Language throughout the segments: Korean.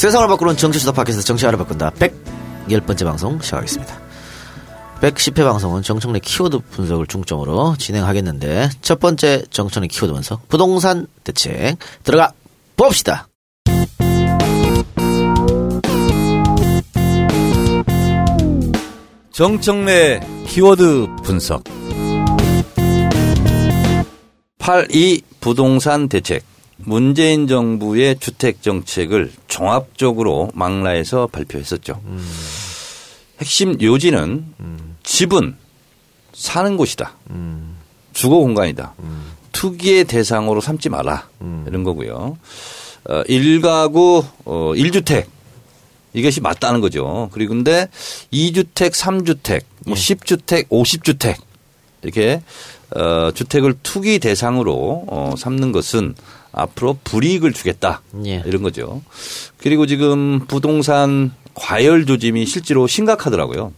세상을 바꾸는 정치수다 팟캐스트 정치알을 바꾼다 110번째 방송 시작하겠습니다. 110회 방송은 정청래 키워드 분석을 중점으로 진행하겠는데, 첫 번째 정청래 키워드 분석, 부동산 대책 들어가 봅시다. 정청래 키워드 분석 8.2 부동산 대책. 문재인 정부의 주택 정책을 종합적으로 망라해서 발표했었죠. 핵심 요지는 집은 사는 곳이다. 주거 공간이다. 투기의 대상으로 삼지 마라. 이런 거고요. 1가구 1주택. 이것이 맞다는 거죠. 그리고 근데 2주택, 3주택, 뭐 10주택, 50주택. 이렇게 주택을 투기 대상으로 삼는 것은 앞으로 불이익을 주겠다. 예. 이런 거죠. 그리고 지금 부동산 과열 조짐이 실제로 심각하더라고요.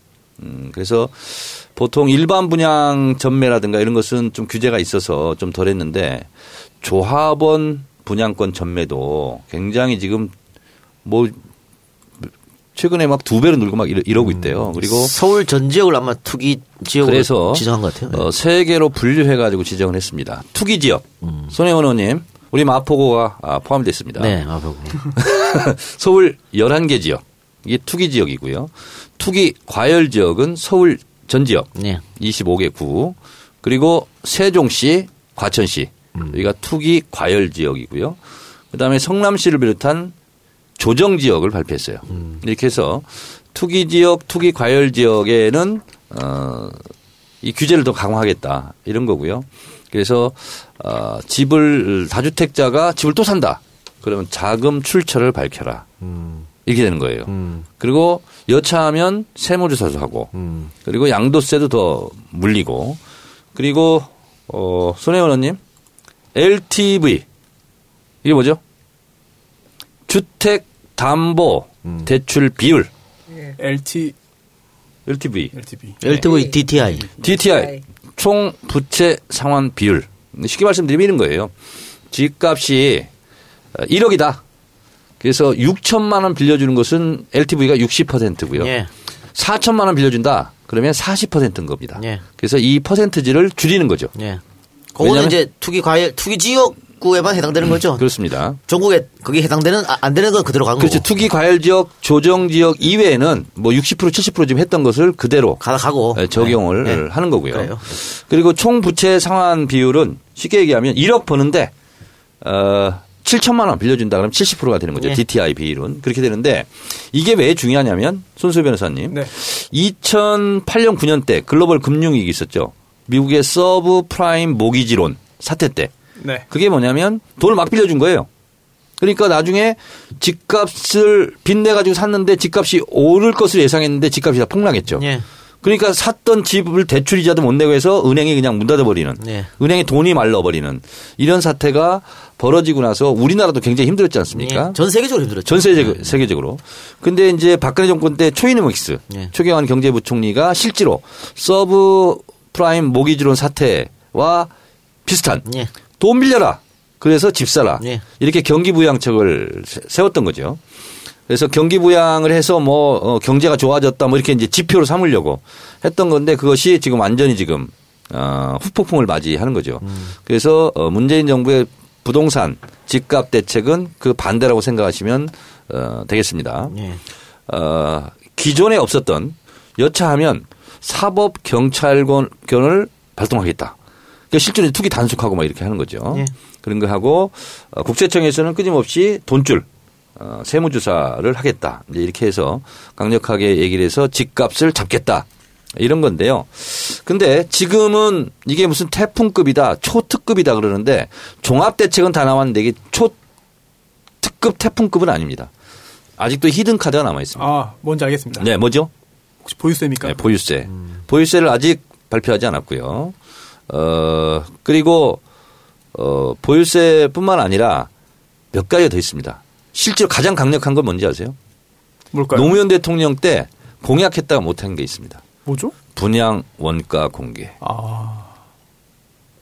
그래서 보통 일반 분양 전매라든가 이런 것은 좀 규제가 있어서 좀 덜 했는데, 조합원 분양권 전매도 굉장히 지금 뭐 최근에 막 2배로 늘고 막 이러고 있대요. 그리고 서울 전 지역을 아마 투기 지역으로 지정한 것 같아요. 네. 3개로 분류해가지고 지정을 했습니다. 투기 지역. 손혜원 의원님, 우리 마포구가 포함되어 있습니다. 네, 마포구. 서울 11개 지역. 이게 투기 지역이고요. 투기 과열 지역은 서울 전 지역. 네. 25개 구. 그리고 세종시, 과천시. 여기가 투기 과열 지역이고요. 그다음에 성남시를 비롯한 조정 지역을 발표했어요. 이렇게 해서 투기 지역, 투기 과열 지역에는 이 규제를 더 강화하겠다 이런 거고요. 그래서 집을 다주택자가 집을 또 산다. 그러면 자금 출처를 밝혀라. 이렇게 되는 거예요. 그리고 여차하면 세무조사도 하고, 그리고 양도세도 더 물리고, 그리고 손혜원 의원님, LTV 이게 뭐죠? 주택 담보 대출 비율. 예. LTV DTI. 총 부채 상환 비율. 쉽게 말씀드리면 이런 거예요. 집값이 1억이다. 그래서 6천만 원 빌려주는 것은 LTV가 60%고요. 예. 4천만 원 빌려준다. 그러면 40%인 겁니다. 예. 그래서 이 퍼센트지를 줄이는 거죠. 예. 그거는 이제 투기 지역 구에만 해당되는 거죠. 그렇습니다. 전국에 거기 해당되는 안 되는 건 그대로 가는 거죠. 그렇죠. 투기 과열 지역, 조정 지역 이외에는 뭐 60% 70% 지금 했던 것을 그대로 가고 적용을 네. 하는 거고요. 그래요. 그리고 총 부채 상환 비율은 쉽게 얘기하면 1억 버는데 7천만 원 빌려준다 그러면 70%가 되는 거죠. 네. DTI 비율은 그렇게 되는데, 이게 왜 중요하냐면 손수 변호사님, 네. 2008년 9년 때 글로벌 금융위기 있었죠. 미국의 서브 프라임 모기지론 사태 때. 네. 그게 뭐냐면 돈을 막 빌려준 거예요. 그러니까 나중에 집값을 빚내가지고 샀는데 집값이 오를 것을 예상했는데 집값이 다 폭락했죠. 예. 그러니까 샀던 집을 대출 이자도 못 내고 해서 은행이 그냥 문 닫아버리는, 예. 은행에 돈이 말라버리는 이런 사태가 벌어지고 나서 우리나라도 굉장히 힘들었지 않습니까? 예. 전 세계적으로 힘들었죠. 세계적으로. 근데 이제 박근혜 정권 때 초이노믹스, 예. 추경환 경제부총리가 실제로 서브 프라임 모기지론 사태와 비슷한, 예. 돈 빌려라. 그래서 집 사라. 네. 이렇게 경기부양책을 세웠던 거죠. 그래서 경기부양을 해서 뭐 경제가 좋아졌다 뭐 이렇게 이제 지표로 삼으려고 했던 건데, 그것이 지금 완전히 지금 후폭풍을 맞이하는 거죠. 그래서 문재인 정부의 부동산 집값 대책은 그 반대라고 생각하시면 되겠습니다. 네. 기존에 없었던, 여차하면 사법경찰권을 발동하겠다. 그러니까 실제로 투기 단속하고 막 이렇게 하는 거죠. 예. 그런 거 하고, 국세청에서는 끊임없이 돈줄, 세무조사를 하겠다. 이제 이렇게 해서 강력하게 얘기를 해서 집값을 잡겠다. 이런 건데요. 근데 지금은 이게 무슨 태풍급이다, 초특급이다 그러는데, 종합대책은 다 나왔는데 이게 초특급 태풍급은 아닙니다. 아직도 히든카드가 남아있습니다. 아, 뭔지 알겠습니다. 네, 뭐죠? 혹시 보유세입니까? 네, 보유세. 보유세를 아직 발표하지 않았고요. 그리고, 보유세뿐만 아니라 몇 가지가 더 있습니다. 실제로 가장 강력한 건 뭔지 아세요? 뭘까요? 노무현 대통령 때 공약했다가 못한 게 있습니다. 뭐죠? 분양 원가 공개. 아.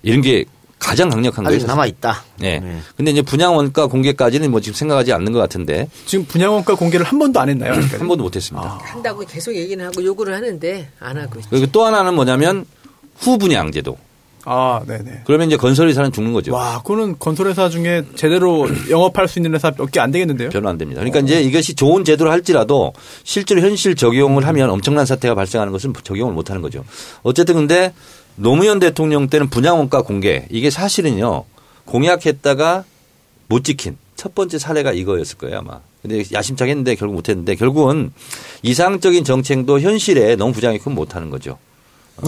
이런 게 가장 강력한 거예요. 아직 남아있다. 네. 네. 근데 이제 분양원가 공개까지는 뭐 지금 생각하지 않는 것 같은데. 지금 분양원가 공개를 한 번도 안 했나요? 한 번도 못 했습니다. 아. 한다고 계속 얘기는 하고 요구를 하는데 안 하고 있죠. 그리고 또 하나는 뭐냐면 후분양제도. 아, 네네. 그러면 이제 건설회사는 죽는 거죠. 와, 그거는 건설회사 중에 제대로 영업할 수 있는 회사 몇 개 안 되겠는데요? 별로 안 됩니다. 그러니까 이제 이것이 좋은 제도를 할지라도 실제로 현실 적용을 하면 엄청난 사태가 발생하는 것은 적용을 못 하는 거죠. 어쨌든 근데 노무현 대통령 때는 분양원가 공개 이게 사실은요 공약했다가 못 지킨 첫 번째 사례가 이거였을 거예요 아마. 근데 야심차게 했는데 결국 못 했는데 결국은 이상적인 정책도 현실에 너무 부작용이 크면 못 하는 거죠.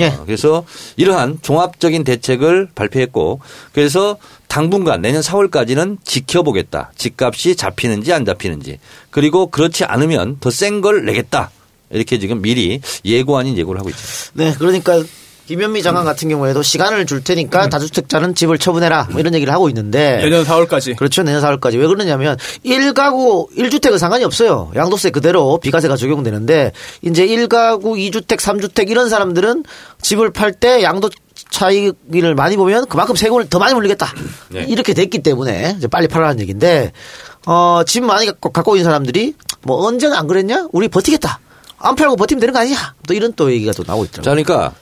예. 그래서 이러한 종합적인 대책을 발표했고 그래서 당분간 내년 4월까지는 지켜보겠다. 집값이 잡히는지 안 잡히는지 그리고 그렇지 않으면 더 센 걸 내겠다. 이렇게 지금 미리 예고 아닌 예고를 하고 있죠. 네, 그러니까 김현미 장관 같은 경우에도 시간을 줄 테니까 다주택자는 집을 처분해라 뭐 이런 얘기를 하고 있는데 내년 4월까지. 그렇죠. 내년 4월까지. 왜 그러냐면 1가구 1주택은 상관이 없어요. 양도세 그대로 비과세가 적용되는데 이제 1가구 2주택 3주택 이런 사람들은 집을 팔 때 양도 차익을 많이 보면 그만큼 세금을 더 많이 물리겠다. 네. 이렇게 됐기 때문에 이제 빨리 팔라는 얘기인데 집 많이 갖고 있는 사람들이 뭐 언제는 안 그랬냐? 우리 버티겠다. 안 팔고 버티면 되는 거 아니야? 또 이런 또 얘기가 또 나오고 있더라고요. 그러니까.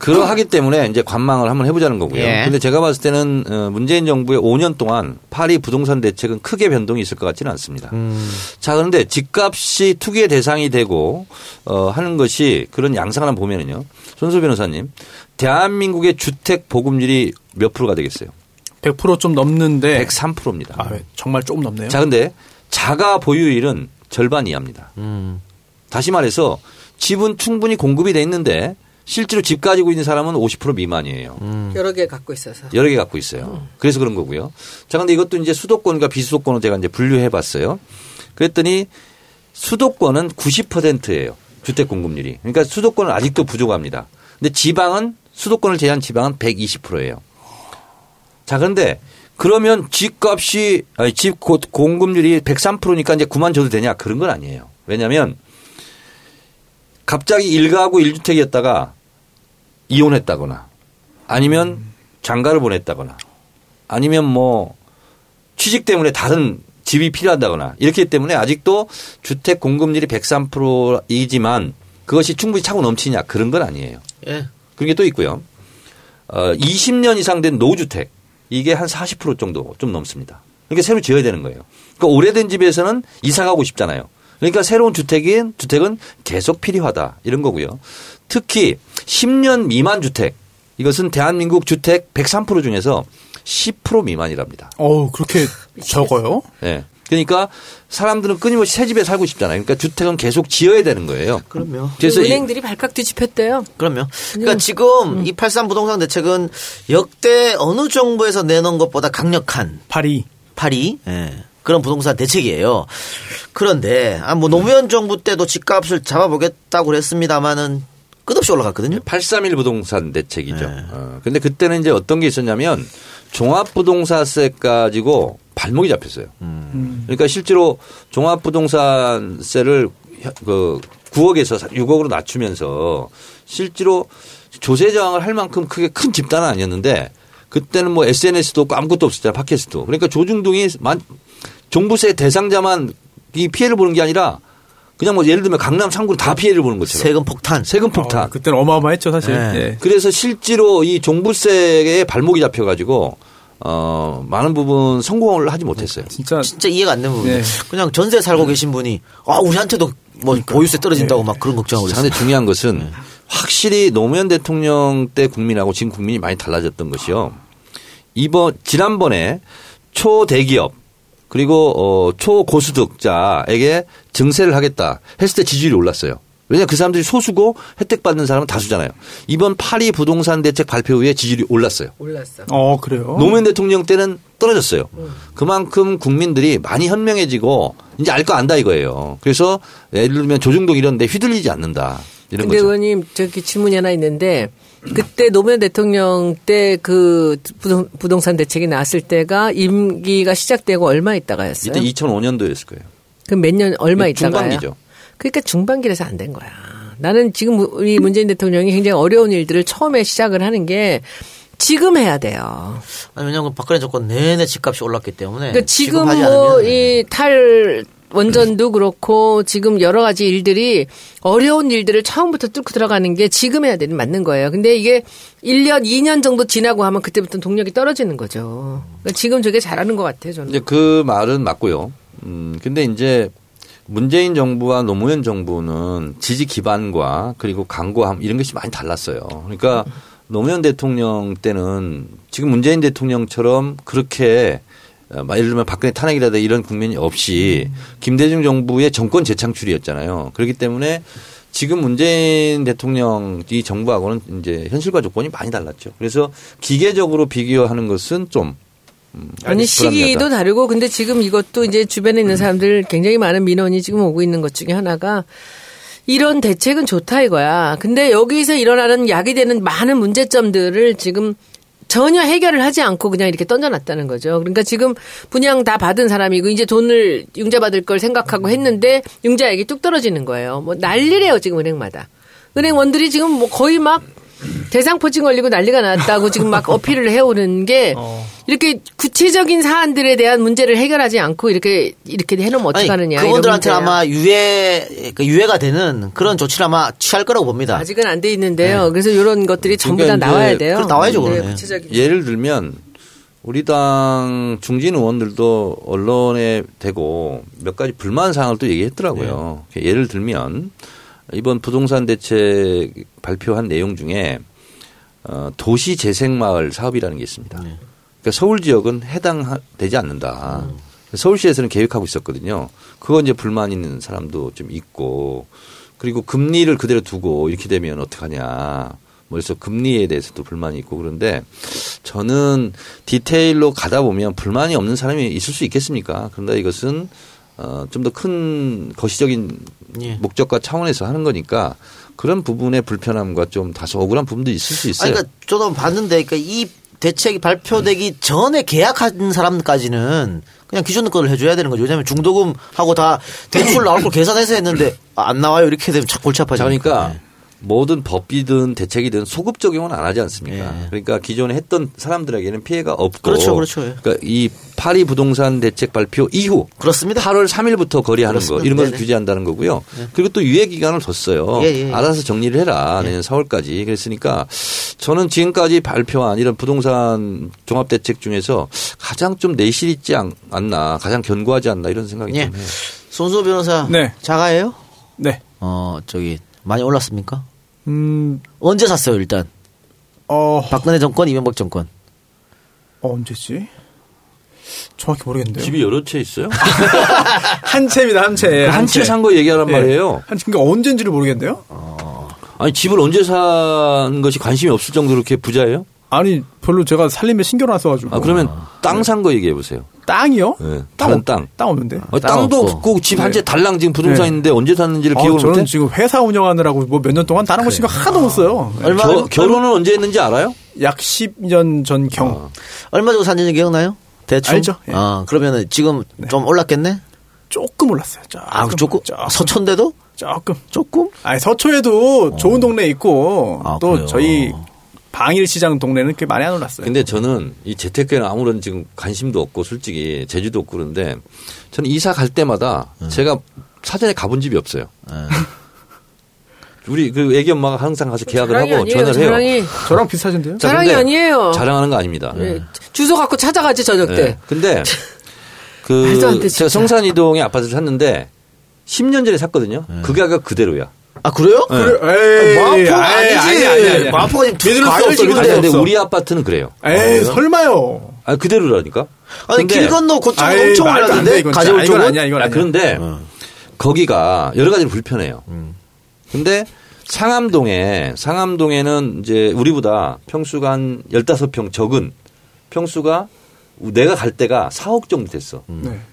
그러하기 때문에 이제 관망을 한번 해보자는 거고요. 그런데 예. 제가 봤을 때는 문재인 정부의 5년 동안 파리 부동산 대책은 크게 변동이 있을 것 같지는 않습니다. 자, 그런데 집값이 투기의 대상이 되고 하는 것이 그런 양상을 보면은요. 손수 변호사님, 대한민국의 주택 보급률이 몇 프로가 되겠어요? 100% 좀 넘는데 103%입니다. 아, 정말 조금 넘네요. 자, 그런데 자가 보유율은 절반 이하입니다. 다시 말해서 집은 충분히 공급이 돼 있는데. 실제로 집 가지고 있는 사람은 50% 미만이에요. 여러 개 갖고 있어서. 여러 개 갖고 있어요. 그래서 그런 거고요. 자, 근데 이것도 이제 수도권과 비수도권을 제가 이제 분류해 봤어요. 그랬더니 수도권은 90%예요. 주택 공급률이. 그러니까 수도권은 아직도 부족합니다. 근데 지방은 수도권을 제외한 지방은 120%예요. 자, 그런데 그러면 집값이 아니 집 공급률이 103%니까 이제 9만 줘도 되냐? 그런 건 아니에요. 왜냐면 갑자기 1가구 1주택이었다가 이혼했다거나 아니면 장가를 보냈다거나 아니면 뭐 취직 때문에 다른 집이 필요하다거나 이렇기 때문에 아직도 주택 공급률이 103%이지만 그것이 충분히 차고 넘치냐 그런 건 아니에요. 예. 그런 게 또 있고요. 20년 이상 된 노후주택 이게 한 40% 정도 좀 넘습니다. 그러니까 새로 지어야 되는 거예요. 그러니까 오래된 집에서는 이사가고 싶잖아요. 그러니까 새로운 주택은 계속 필요하다 이런 거고요. 특히 10년 미만 주택 이것은 대한민국 주택 103% 중에서 10% 미만이랍니다. 어우 그렇게 적어요? 네. 그러니까 사람들은 끊임없이 새 집에 살고 싶잖아요. 그러니까 주택은 계속 지어야 되는 거예요. 그럼요. 그래서 은행들이 발칵 뒤집혔대요. 그럼요. 그러니까 지금 283 부동산 대책은 역대 어느 정부에서 내놓은 것보다 강력한 파리. 네. 그런 부동산 대책이에요. 그런데 뭐 노무현 정부 때도 집값을 잡아보겠다고 그랬습니다마는 끝없이 올라갔거든요. 831 부동산 대책이죠. 네. 근데 그때는 이제 어떤 게 있었냐면 종합부동산세 가지고 발목이 잡혔어요. 그러니까 실제로 종합부동산세를 그 9억에서 6억으로 낮추면서 실제로 조세저항을 할 만큼 크게 큰 집단은 아니었는데 그때는 뭐 SNS도 없고 아무것도 없었잖아요. 팟캐스트도. 그러니까 조중동이 종부세 대상자만 이 피해를 보는 게 아니라 그냥 뭐 예를 들면 강남 3군 다 피해를 보는 것처럼. 세금 폭탄. 그때는 어마어마했죠 사실. 네. 네. 그래서 실제로 이 종부세에 발목이 잡혀가지고 많은 부분 성공을 하지 못했어요. 진짜 이해가 안 되는 부분이에요. 네. 그냥 전세 살고 계신 분이 우리한테도 뭐 보유세 떨어진다고 네. 막 그런 걱정하고 있어요. 그런데 중요한 것은 네. 확실히 노무현 대통령 때 국민하고 지금 국민이 많이 달라졌던 것이요. 지난번에 초대기업 그리고 초고소득자에게 증세를 하겠다 했을 때 지지율이 올랐어요. 왜냐하면 그 사람들이 소수고 혜택받는 사람은 다수잖아요. 이번 파리 부동산 대책 발표 후에 지지율이 올랐어요. 그래요? 노무현 대통령 때는 떨어졌어요. 그만큼 국민들이 많이 현명해지고 이제 알 거 안다 이거예요. 그래서 예를 들면 조중동 이런 데 휘둘리지 않는다. 근데 의원님 저기 질문이 하나 있는데 그때 노무현 대통령 때 그 부동산 대책이 나왔을 때가 임기가 시작되고 얼마 있다가였어요? 이때 2005년도였을 거예요. 그럼 몇 년 얼마 있다가요? 중반기죠. 그러니까 중반기라서 안 된 거야. 나는 지금 우리 문재인 대통령이 굉장히 어려운 일들을 처음에 시작을 하는 게 지금 해야 돼요. 아니, 왜냐하면 박근혜 정권 내내 집값이 올랐기 때문에. 그러니까 지금 뭐 이 탈 원전도 그렇고 지금 여러 가지 일들이 어려운 일들을 처음부터 뚫고 들어가는 게 지금 해야 되는 맞는 거예요. 근데 이게 1년, 2년 정도 지나고 하면 그때부터는 동력이 떨어지는 거죠. 그러니까 지금 되게 잘하는 것 같아요, 저는. 이제 그 말은 맞고요. 근데 이제 문재인 정부와 노무현 정부는 지지 기반과 그리고 강구함 이런 것이 많이 달랐어요. 그러니까 노무현 대통령 때는 지금 문재인 대통령처럼 그렇게 예를 들면 박근혜 탄핵이라든가 이런 국면이 없이 김대중 정부의 정권 재창출이었잖아요. 그렇기 때문에 지금 문재인 대통령 이 정부하고는 이제 현실과 조건이 많이 달랐죠. 그래서 기계적으로 비교하는 것은 좀 아니 시기도 불합리하다. 다르고 근데 지금 이것도 이제 주변에 있는 사람들 굉장히 많은 민원이 지금 오고 있는 것 중에 하나가 이런 대책은 좋다 이거야. 근데 여기서 일어나는 약이 되는 많은 문제점들을 지금 전혀 해결을 하지 않고 그냥 이렇게 던져놨다는 거죠. 그러니까 지금 분양 다 받은 사람이고 이제 돈을 융자 받을 걸 생각하고 했는데 융자액이 뚝 떨어지는 거예요. 뭐 난리래요 지금 은행마다. 은행원들이 지금 뭐 거의 막 대상포진 걸리고 난리가 났다고 지금 막 어필을 해오는 게 이렇게 구체적인 사안들에 대한 문제를 해결하지 않고 이렇게 해놓으면 어떡하느냐. 그분들한테 아마 유해가 되는 그런 조치를 아마 취할 거라고 봅니다. 아직은 안 돼 있는데요. 네. 그래서 이런 것들이 전부 다 나와야 돼요. 나와야죠. 네, 예를 들면 우리 당 중진 의원들도 언론에 대고 몇 가지 불만 사항을 또 얘기했더라고요. 네. 예를 들면 이번 부동산 대책 발표한 내용 중에 도시 재생마을 사업이라는 게 있습니다. 그러니까 서울 지역은 해당되지 않는다. 서울시에서는 계획하고 있었거든요. 그건 이제 불만 있는 사람도 좀 있고 그리고 금리를 그대로 두고 이렇게 되면 어떡하냐. 그래서 금리에 대해서도 불만이 있고 그런데 저는 디테일로 가다 보면 불만이 없는 사람이 있을 수 있겠습니까? 그런데 이것은 좀 더 큰 거시적인 예. 목적과 차원에서 하는 거니까 그런 부분의 불편함과 좀 다소 억울한 부분도 있을 수 있어요. 그러니까 저도 봤는데 그러니까 이 대책이 발표되기 전에 계약한 사람까지는 그냥 기존 거를 해줘야 되는 거죠. 왜냐하면 중도금하고 다 대출 나올 걸 계산해서 했는데 안 나와요. 이렇게 되면 착 골치 아파지니까. 그러니까 네. 모든 법이든 대책이든 소급 적용은 안 하지 않습니까? 네. 그러니까 기존에 했던 사람들에게는 피해가 없고. 그렇죠. 그렇죠. 예. 그러니까 이 파리 부동산 대책 발표 이후. 그렇습니다. 8월 3일부터 거래하는 그렇습니다. 거 이런 것을 네네. 규제한다는 거고요. 네. 그리고 또 유예 기간을 뒀어요. 예, 예. 알아서 정리를 해라. 내년 4월까지. 그랬으니까 저는 지금까지 발표한 이런 부동산 종합 대책 중에서 가장 좀 내실 있지 않나 가장 견고하지 않나 이런 생각이 듭니다. 예. 손수호 변호사. 네. 자가예요? 네. 많이 올랐습니까? 언제 샀어요, 일단? 박근혜 정권, 이명박 정권. 언제지? 정확히 모르겠는데요. 집이 여러 채 있어요? 한 채입니다, 한 채. 한 채 산 거 얘기하란 예. 말이에요. 한 채, 그러니까 언젠지를 모르겠는데요? 아니, 집을 언제 산 것이 관심이 없을 정도로 이렇게 부자예요? 아니, 별로 제가 살림에 신경을 안 써가지고. 아, 그러면 땅 산 거 얘기해보세요. 땅이요? 네. 다른 땅. 땅 없는데? 땅도 없고 집 한 채 달랑 지금 부동산 있는데 언제 샀는지를 기억을 못해? 저는 지금 회사 운영하느라고 뭐 몇 년 동안 다른 거 신경 하나도 못 써요. 얼마 결혼은 언제 했는지 알아요? 약 10년 전 경. 얼마 정도 샀는지 기억나요? 대충? 알죠. 예. 아, 그러면은 지금 좀 올랐겠네? 조금 올랐어요. 조금. 서초인데도? 조금? 아니, 서초에도 좋은 동네 있고 또 그래요. 저희 방일시장 동네는 그렇게 많이 안 올랐어요. 근데 저는 이 재테크에는 아무런 지금 관심도 없고 솔직히 제주도 없고 그런데 저는 이사 갈 때마다 제가 사전에 가본 집이 없어요. 우리 그 애기 엄마가 항상 가서 계약을 하고 아니에요, 전화를 자랑이. 해요. 저랑 비슷하신데요? 자랑이 아니에요. 자랑하는 거 아닙니다. 네. 주소 갖고 찾아가지 저녁 때. 네. 근데 그 제가 성산이동에 아파트를 샀는데 10년 전에 샀거든요. 그 가격 그대로야. 아 그래요? 네. 그래, 마포가 아니지. 마포가 지금 가격을 지는데 우리 아파트는 그래요. 에이 설마요. 아 그대로라니까. 아니 길 건너 고쪽 엄청 올랐는데 가져올 쪽은 아니야 이건. 아니야. 그런데 거기가 여러 가지로 불편해요. 근데 상암동에는 이제 우리보다 평수가 한 15평 적은 평수가 내가 갈 때가 4억 정도 됐어.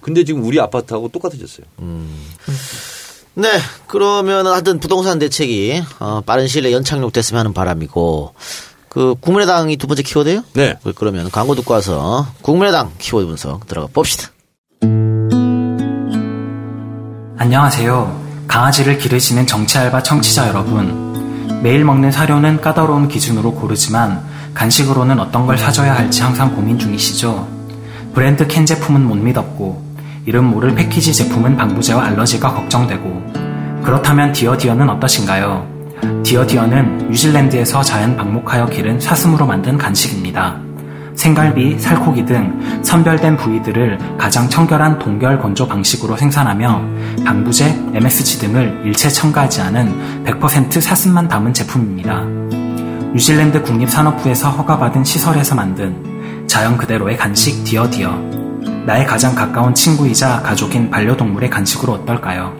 근데 지금 우리 아파트하고 똑같아졌어요. 네. 그러면 하여튼 부동산 대책이 빠른 시일 내에 연착륙됐으면 하는 바람이고 그 국민의당이 두 번째 키워드예요? 네. 그러면 광고 듣고 와서 국민의당 키워드 분석 들어가 봅시다. 안녕하세요. 강아지를 기르시는 정치알바 청취자 여러분. 매일 먹는 사료는 까다로운 기준으로 고르지만 간식으로는 어떤 걸 사줘야 할지 항상 고민 중이시죠? 브랜드 캔 제품은 못 믿었고 이름 모를 패키지 제품은 방부제와 알러지가 걱정되고, 그렇다면 디어디어는 어떠신가요? 디어디어는 뉴질랜드에서 자연 방목하여 기른 사슴으로 만든 간식입니다. 생갈비, 살코기 등 선별된 부위들을 가장 청결한 동결 건조 방식으로 생산하며 방부제, MSG 등을 일체 첨가하지 않은 100% 사슴만 담은 제품입니다. 뉴질랜드 국립산업부에서 허가받은 시설에서 만든 자연 그대로의 간식 디어디어. 나의 가장 가까운 친구이자 가족인 반려동물의 간식으로 어떨까요?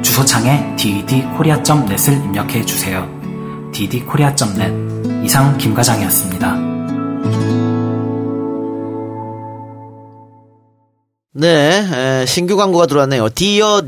주소창에 ddkorea.net을 입력해주세요. ddkorea.net. 이상 김과장이었습니다. 네, 신규 광고가 들어왔네요. 디어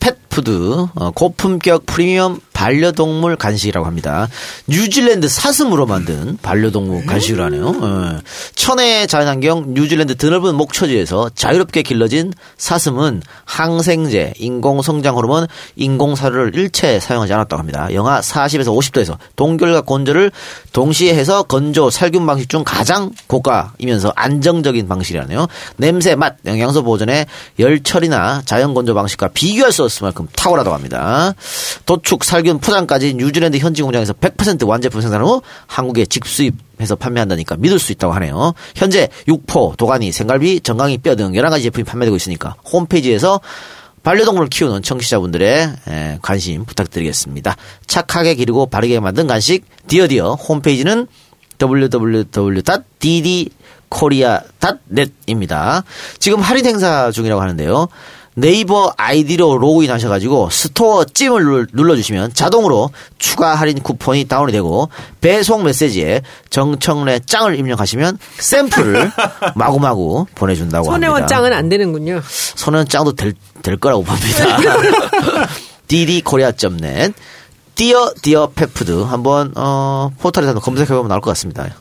펫푸드, 고품격 프리미엄 반려동물 간식이라고 합니다. 뉴질랜드 사슴으로 만든 반려동물 간식이라네요. 천혜의 자연환경 뉴질랜드 드넓은 목초지에서 자유롭게 길러진 사슴은 항생제, 인공성장 호르몬, 인공사료를 일체 사용하지 않았다고 합니다. 영하 40에서 50도에서 동결과 건조를 동시에 해서 건조 살균 방식 중 가장 고가이면서 안정적인 방식이라네요. 냄새, 맛, 영양소 보존에 열처리나 자연 건조 방식과 비교할 수 없을 만큼 탁월하다고 합니다. 도축, 살균, 포장까지 뉴질랜드 현지 공장에서 100% 완제품 생산 후 한국에 직수입해서 판매한다니까 믿을 수 있다고 하네요. 현재 육포, 도가니, 생갈비, 정강이 뼈 등 여러 가지 제품이 판매되고 있으니까 홈페이지에서 반려동물을 키우는 청취자분들의 관심 부탁드리겠습니다. 착하게 기르고 바르게 만든 간식 디어디어. 홈페이지는 www.ddkorea.net입니다. 지금 할인 행사 중이라고 하는데요. 네이버 아이디로 로그인하셔가지고 스토어 찜을 눌러주시면 자동으로 추가 할인 쿠폰이 다운이 되고, 배송 메시지에 정청래 짱을 입력하시면 샘플을 마구마구 보내준다고 합니다. 손혜원 짱은 안 되는군요. 손혜원 짱도 될 거라고 봅니다. ddkorea.net 디어 펫푸드 한번 포털에서 한번 검색해보면 나올 것 같습니다.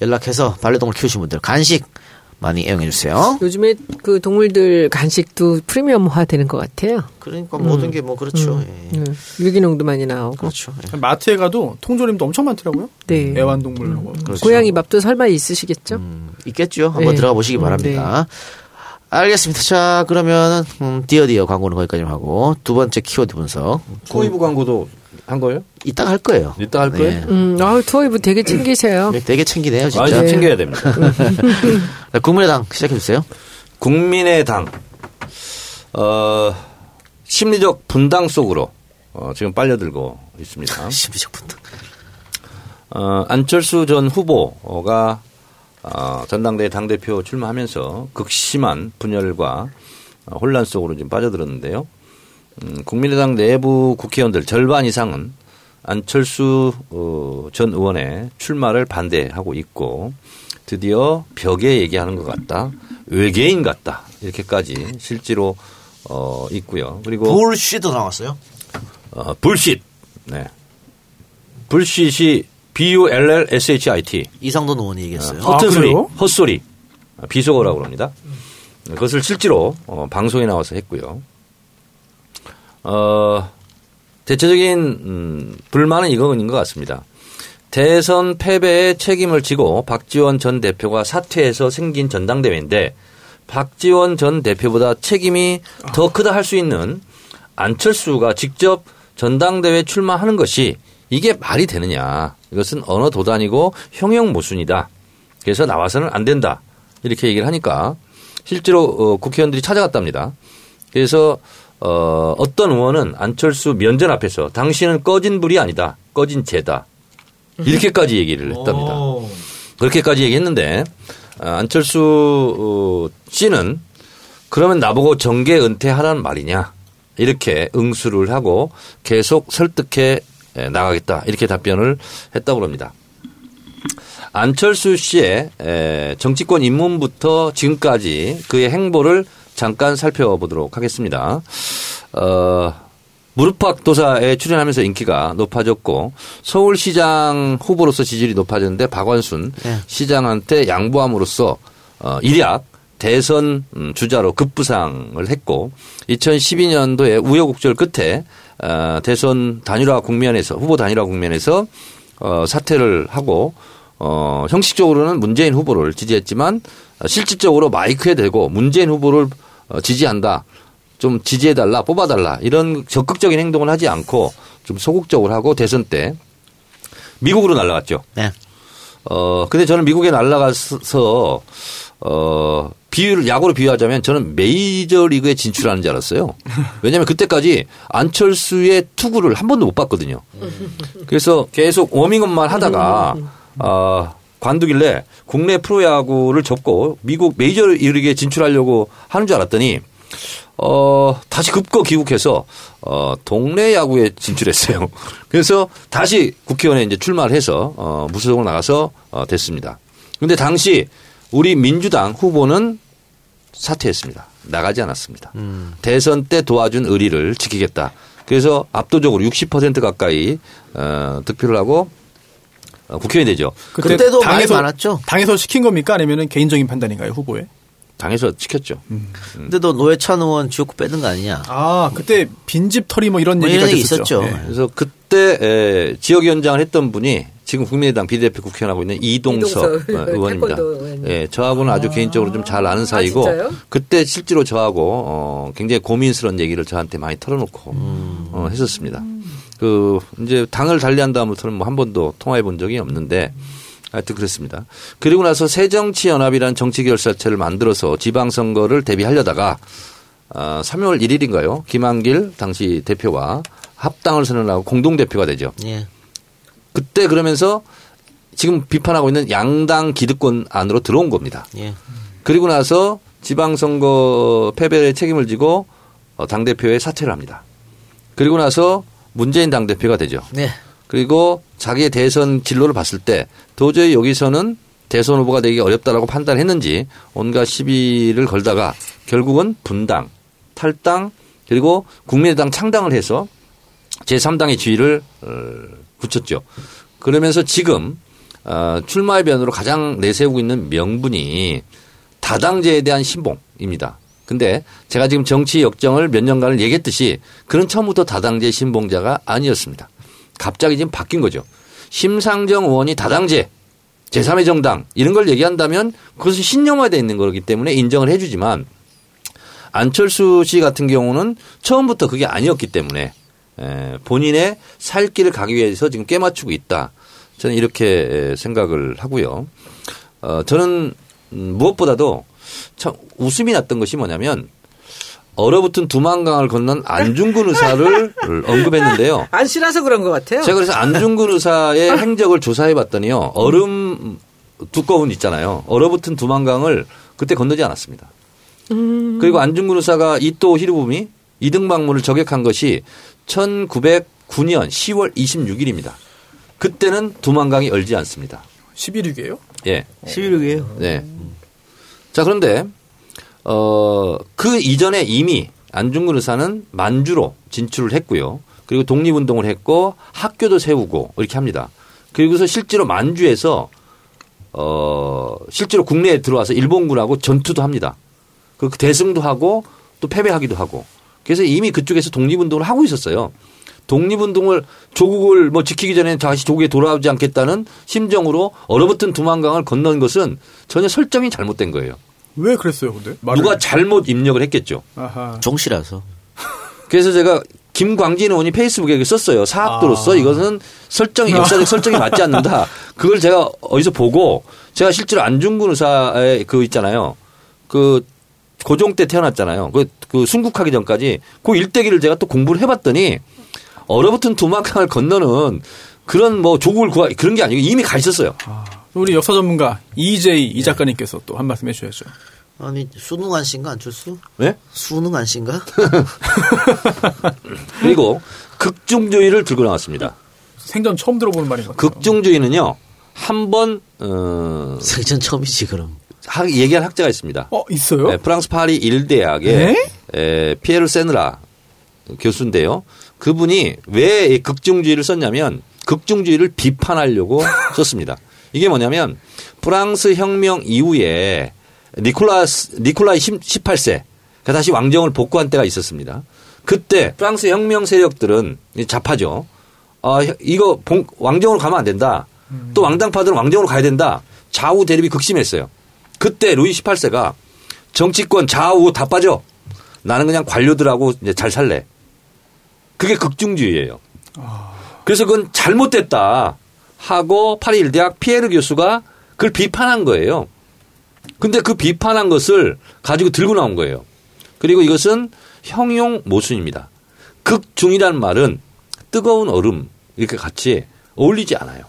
연락해서 반려동물 키우신 분들 간식 많이 애용해주세요. 요즘에 그 동물들 간식도 프리미엄화 되는 것 같아요. 그러니까 모든 게 뭐 그렇죠. 예. 유기농도 많이 나오고. 그렇죠. 예. 마트에 가도 통조림도 엄청 많더라고요. 네. 애완동물하고. 그렇죠. 고양이 밥도 설마 있으시겠죠? 있겠죠. 한번 네. 들어가 보시기 바랍니다. 네. 알겠습니다. 자, 그러면 디어디어 광고는 거기까지 하고, 두 번째 키워드 분석. 코이브 광고도 한 거예요? 이따가 할 거예요. 이따가 할 거예요? 네. 아우, 투어이브 되게 챙기세요. 되게 챙기네요, 진짜. 아, 이제 챙겨야 됩니다. 국민의당 시작해주세요. 국민의당. 심리적 분당 속으로 지금 빨려들고 있습니다. 심리적 분당. 안철수 전 후보가 전당대회 당대표 출마하면서 극심한 분열과 혼란 속으로 지금 빠져들었는데요. 국민의당 내부 국회의원들 절반 이상은 안철수 전 의원의 출마를 반대하고 있고, 드디어 벽에 얘기하는 것 같다, 외계인 같다, 이렇게까지 실제로 있고요. 그리고 불쉿도 나왔어요. 불쉿. 네. 불쉿이 bullshit. 이상돈 의원이 얘기했어요. 헛소리. 비속어라고 합니다. 그것을 실제로 방송에 나와서 했고요. 대체적인 불만은 이거인 것 같습니다. 대선 패배에 책임을 지고 박지원 전 대표가 사퇴해서 생긴 전당대회인데, 박지원 전 대표보다 책임이 더 크다 할 수 있는 안철수가 직접 전당대회 출마하는 것이 이게 말이 되느냐. 이것은 언어 도단이고 형용 모순이다. 그래서 나와서는 안 된다. 이렇게 얘기를 하니까 실제로 국회의원들이 찾아갔답니다. 그래서 어떤 의원은 안철수 면전 앞에서 당신은 꺼진 불이 아니다, 꺼진 재다, 이렇게까지 얘기를 했답니다. 그렇게까지 얘기했는데, 안철수 씨는 그러면 나보고 정계 은퇴하라는 말이냐, 이렇게 응수를 하고 계속 설득해 나가겠다, 이렇게 답변을 했다고 합니다. 안철수 씨의 정치권 입문부터 지금까지 그의 행보를 잠깐 살펴보도록 하겠습니다. 무릎팍도사에 출연하면서 인기가 높아졌고, 서울시장 후보로서 지지율이 높아졌는데 박원순 시장한테 양보함으로써 일약 대선 주자로 급부상을 했고, 2012년도에 우여곡절 끝에 대선 단일화 국면에서, 후보 단일화 국면에서 사퇴를 하고 형식적으로는 문재인 후보를 지지했지만 실질적으로 마이크에 대고 문재인 후보를 지지한다. 좀 지지해달라, 뽑아달라. 이런 적극적인 행동을 하지 않고 좀 소극적으로 하고 대선 때 미국으로 날아갔죠. 네. 근데 저는 미국에 날아가서 비유를 야구로 비유하자면 저는 메이저리그에 진출하는 줄 알았어요. 왜냐하면 그때까지 안철수의 투구를 한 번도 못 봤거든요. 그래서 계속 워밍업만 하다가 관두길래 국내 프로야구를 접고 미국 메이저리그에 진출하려고 하는 줄 알았더니 다시 급거 귀국해서 동네 야구에 진출했어요. 그래서 다시 국회의원에 이제 출마를 해서 무소속으로 나가서 됐습니다. 그런데 당시 우리 민주당 후보는 사퇴했습니다. 나가지 않았습니다. 대선 때 도와준 의리를 지키겠다. 그래서 압도적으로 60% 가까이 득표를 하고 국회의원이 되죠. 그때도 당이 많았죠. 당에서 시킨 겁니까? 아니면 개인적인 판단인가요? 후보에? 당에서 지켰죠. 근데 너 노회찬 의원 지역구 빼는 거 아니냐. 아, 그때 빈집 털이 뭐 이런 얘기가 있었죠. 네. 그래서 그때 지역위원장을 했던 분이 지금 국민의당 비례대표 국회의원하고 있는 이동석 의원입니다. 예, 저하고는 아주 개인적으로 좀 잘 아는 사이고 그때 실제로 저하고 굉장히 고민스러운 얘기를 저한테 많이 털어놓고 했었습니다. 그 이제 당을 달리한 다음부터는 뭐 한 번도 통화해 본 적이 없는데 하여튼 그랬습니다. 그리고 나서 새정치연합이라는 정치결사체를 만들어서 지방선거를 대비하려다가 3월 1일인가요? 김한길 당시 대표와 합당을 선언하고 공동대표가 되죠. 예. 그때 그러면서 지금 비판하고 있는 양당 기득권 안으로 들어온 겁니다. 예. 그리고 나서 지방선거 패배에 책임을 지고 당대표에 사퇴를 합니다. 그리고 나서 문재인 당대표가 되죠. 네. 그리고 자기의 대선 진로를 봤을 때 도저히 여기서는 대선 후보가 되기 어렵다라고 판단했는지 온갖 시비를 걸다가 결국은 분당, 탈당 그리고 국민의당 창당을 해서 제3당의 지위를 붙였죠. 그러면서 지금 출마의 변으로 가장 내세우고 있는 명분이 다당제에 대한 신봉입니다. 근데 제가 지금 정치 역정을 몇 년간을 얘기했듯이 그는 처음부터 다당제 신봉자가 아니었습니다. 갑자기 지금 바뀐 거죠. 심상정 의원이 다당제, 제3의 정당 이런 걸 얘기한다면 그것은 신념화되어 있는 거기 때문에 인정을 해 주지만 안철수 씨 같은 경우는 처음부터 그게 아니었기 때문에 본인의 살 길을 가기 위해서 지금 깨맞추고 있다. 저는 이렇게 생각을 하고요. 저는 무엇보다도 참 웃음이 났던 것이 뭐냐면 얼어붙은 두만강을 건넌 안중근 의사를 언급했는데요. 안 싫어서 그런 것 같아요. 제가 그래서 안중근 의사의 행적을 조사해봤더니요. 얼음 두꺼운 있잖아요. 얼어붙은 두만강을 그때 건너지 않았습니다. 그리고 안중근 의사가 이토 히로부미 2등 방문을 저격한 것이 1909년 10월 26일입니다. 그때는 두만강이 얼지 않습니다. 11.6이에요? 예. 11.6이에요. 네. 자, 그런데 그 이전에 이미 안중근 의사는 만주로 진출을 했고요. 그리고 독립운동을 했고 학교도 세우고 이렇게 합니다. 그리고서 실제로 만주에서 실제로 국내에 들어와서 일본군하고 전투도 합니다. 그리고 대승도 하고 또 패배하기도 하고. 그래서 이미 그쪽에서 독립운동을 하고 있었어요. 독립운동을 조국을 뭐 지키기 전에 다시 조국에 돌아오지 않겠다는 심정으로 얼어붙은 두만강을 건넌 것은 전혀 설정이 잘못된 거예요. 왜 그랬어요, 근데? 누가 잘못 입력을 했겠죠. 아하. 정씨라서. 그래서 제가 김광진 의원이 페이스북에 썼어요. 사학도로서 이것은 설정이 역사적 설정이 맞지 않는다. 그걸 제가 어디서 보고 제가 실제로 안중근 의사의 그 있잖아요. 그 고종 때 태어났잖아요. 그 순국하기 전까지 그 일대기를 제가 또 공부를 해봤더니 얼어붙은 두만강을 건너는 그런 뭐 조국을 구하 그런 게 아니고 이미 가 있었어요. 우리 역사 전문가 EJ 이 작가님께서 또 한 말씀 해주셔야죠. 아니 수능 안 씨인가 안철수? 네? 수능 안 씨인가? 그리고 극중주의를 들고 나왔습니다. 생전 처음 들어보는 말인 것 같아요. 극중주의는요. 한 번 생전 처음이지 그럼. 얘기한 학자가 있습니다. 있어요? 네, 프랑스 파리 1대학의 피에르 세느라 교수인데요. 그분이 왜 극중주의를 썼냐면 극중주의를 비판하려고 썼습니다. 이게 뭐냐면 프랑스 혁명 이후에 니콜라 18세 가 다시 왕정을 복구한 때가 있었습니다. 그때 프랑스 혁명 세력들은 좌파죠. 이거 왕정으로 가면 안 된다. 또 왕당파들은 왕정으로 가야 된다. 좌우 대립이 극심했어요. 그때 루이 18세가 정치권 좌우 다 빠져. 나는 그냥 관료들하고 이제 잘 살래. 그게 극중주의예요. 그래서 그건 잘못됐다 하고 파리 1대학 피에르 교수가 그걸 비판한 거예요. 근데 그 비판한 것을 가지고 들고 나온 거예요. 그리고 이것은 형용 모순입니다. 극중이란 말은 뜨거운 얼음 이렇게 같이 어울리지 않아요.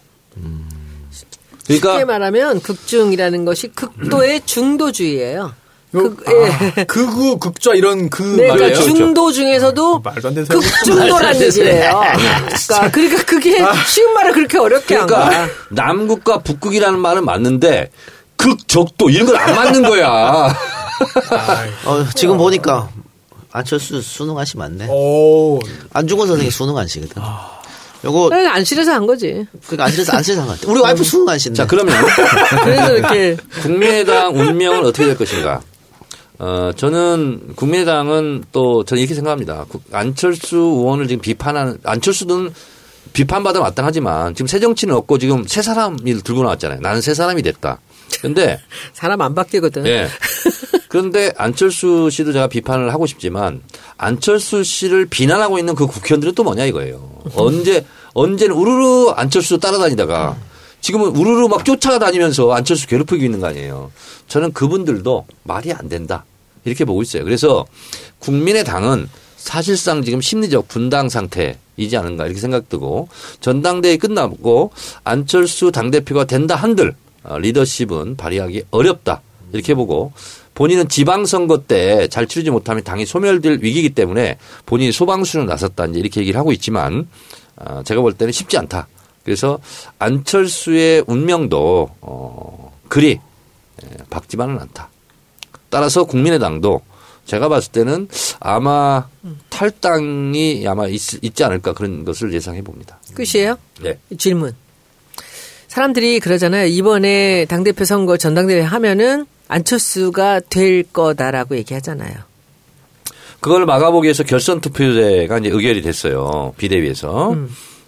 그러니까 쉽게 말하면 극중이라는 것이 극도의 중도주의예요. 극우, 극좌 이런 그 말이에요. 그러니까 중도 중에서도 극중도라는 얘기예요. 그러니까 그게 쉬운 말을 그렇게 어렵게 한 거야. 그러니까 남극과 북극이라는 말은 맞는데 극적도 이런 건 안 맞는 거야. 지금 보니까 안철수 수능하시면 안 돼. 안중근 선생님 수능 안 시거든. 요거 안 싫어서 한 거지. 그러니까 안 싫어서 한 거지. 우리 와이프 수능 안 신데. 자, 그러면 그래서 이렇게 국민의당 운명은 어떻게 될 것인가? 저는 국민의당은 또 저는 이렇게 생각합니다. 안철수 의원을 지금 비판하는 안철수는 비판받아 마땅하지만 지금 새 정치는 없고 지금 새 사람을 들고 나왔잖아요. 나는 새 사람이 됐다. 그런데 사람 안 바뀌거든. 예. 그런데 안철수 씨도 제가 비판을 하고 싶지만 안철수 씨를 비난하고 있는 그 국회의원들은 또 뭐냐 이거예요. 언제는 우르르 안철수 따라다니다가 지금은 우르르 막 쫓아다니면서 안철수 괴롭히고 있는 거 아니에요. 저는 그분들도 말이 안 된다 이렇게 보고 있어요. 그래서 국민의당은 사실상 지금 심리적 분당 상태이지 않은가 이렇게 생각되고 전당대회 끝나고 안철수 당대표가 된다 한들 리더십은 발휘하기 어렵다 이렇게 보고 본인은 지방선거 때 잘 치르지 못하면 당이 소멸될 위기이기 때문에 본인이 소방수로 나섰다 이제 이렇게 얘기를 하고 있지만 제가 볼 때는 쉽지 않다. 그래서 안철수의 운명도 그리 밝지만은 않다. 따라서 국민의당도 제가 봤을 때는 아마 탈당이 아마 있지 않을까 그런 것을 예상해 봅니다. 끝이에요? 네. 질문. 사람들이 그러잖아요. 이번에 당대표 선거 전당대회 하면은 안철수가 될 거다라고 얘기하잖아요. 그걸 막아보기 위해서 결선 투표제가 이제 의결이 됐어요. 비대위에서.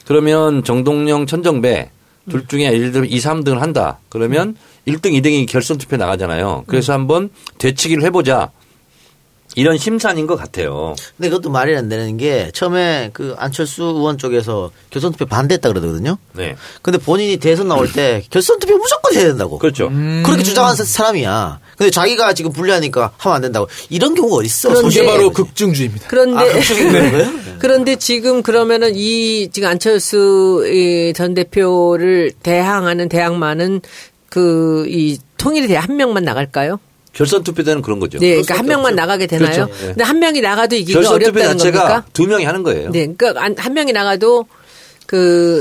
그러면 정동영, 천정배 둘 중에 예를 들면 2, 3등을 한다. 그러면 1등, 2등이 결선 투표 나가잖아요. 그래서 한번 되치기를 해보자. 이런 심산인 것 같아요. 근데 그것도 말이 안 되는 게 처음에 그 안철수 의원 쪽에서 결선 투표 반대했다 그러거든요. 네. 근데 본인이 대선 나올 때 결선 투표 무조건 해야 된다고. 그렇죠. 그렇게 주장한 사람이야. 근데 자기가 지금 불리하니까 하면 안 된다고. 이런 경우가 어딨어? 그게 바로 극중주의입니다. 그런데 지금 그러면은 지금 안철수 전 대표를 대항하는 대항만은 이 통일이 한 명만 나갈까요? 결선 투표제는 그런 거죠. 네, 그러니까 한 명만 나가게 되나요? 그렇죠. 네. 근데 한 명이 나가도 이기기 어렵다는 겁니까? 결선 투표 자체가 두 명이 하는 거예요. 네, 그러니까 한 명이 나가도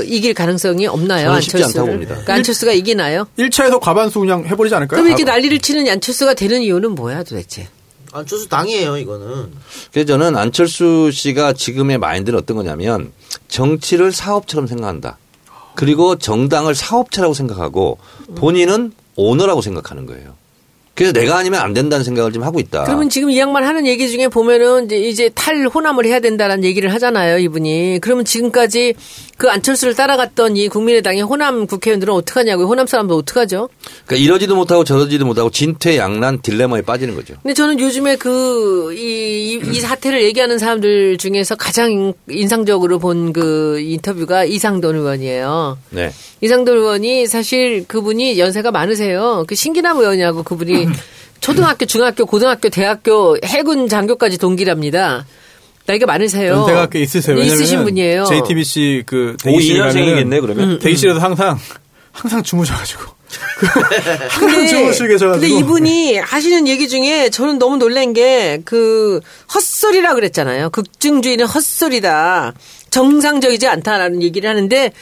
이길 가능성이 없나요? 저는 쉽지 않다고 봅니다. 그러니까 안철수가 이기나요? 1차에서 과반수 그냥 해버리지 않을까요? 그럼 이렇게 난리를 치는 안철수가 되는 이유는 뭐야 도대체? 안철수 당이에요 이거는. 그래서 저는 안철수 씨가 지금의 마인드는 어떤 거냐면 정치를 사업처럼 생각한다. 그리고 정당을 사업체라고 생각하고 본인은 오너라고 생각하는 거예요. 그래서 내가 아니면 안 된다는 생각을 좀 하고 있다. 그러면 지금 이 양반 하는 얘기 중에 보면은 이제 탈호남을 해야 된다라는 얘기를 하잖아요, 이분이. 그러면 지금까지 그 안철수를 따라갔던 이 국민의당의 호남 국회의원들은 어떡하냐고요. 호남 사람들 어떡하죠? 그러니까 이러지도 못하고 저러지도 못하고 진퇴양난 딜레마에 빠지는 거죠. 근데 저는 요즘에 이 사태를 얘기하는 사람들 중에서 가장 인상적으로 본 그 인터뷰가 이상돈 의원이에요. 네. 이상돈 의원이 사실 그분이 연세가 많으세요. 그 신기남 의원이라고 그분이 초등학교, 중학교, 고등학교, 대학교, 해군 장교까지 동기랍니다. 나이가 많으세요. 연세가 꽤 있으세요. 있으신 분이에요. JTBC 그 대기실이겠네 그러면. 대기실에서 항상 주무셔가지고. 항상 주무시고 계셔가지고. 근데 이분이 하시는 얘기 중에 저는 너무 놀란 게 헛소리라 그랬잖아요. 극중주의는 헛소리다. 정상적이지 않다라는 얘기를 하는데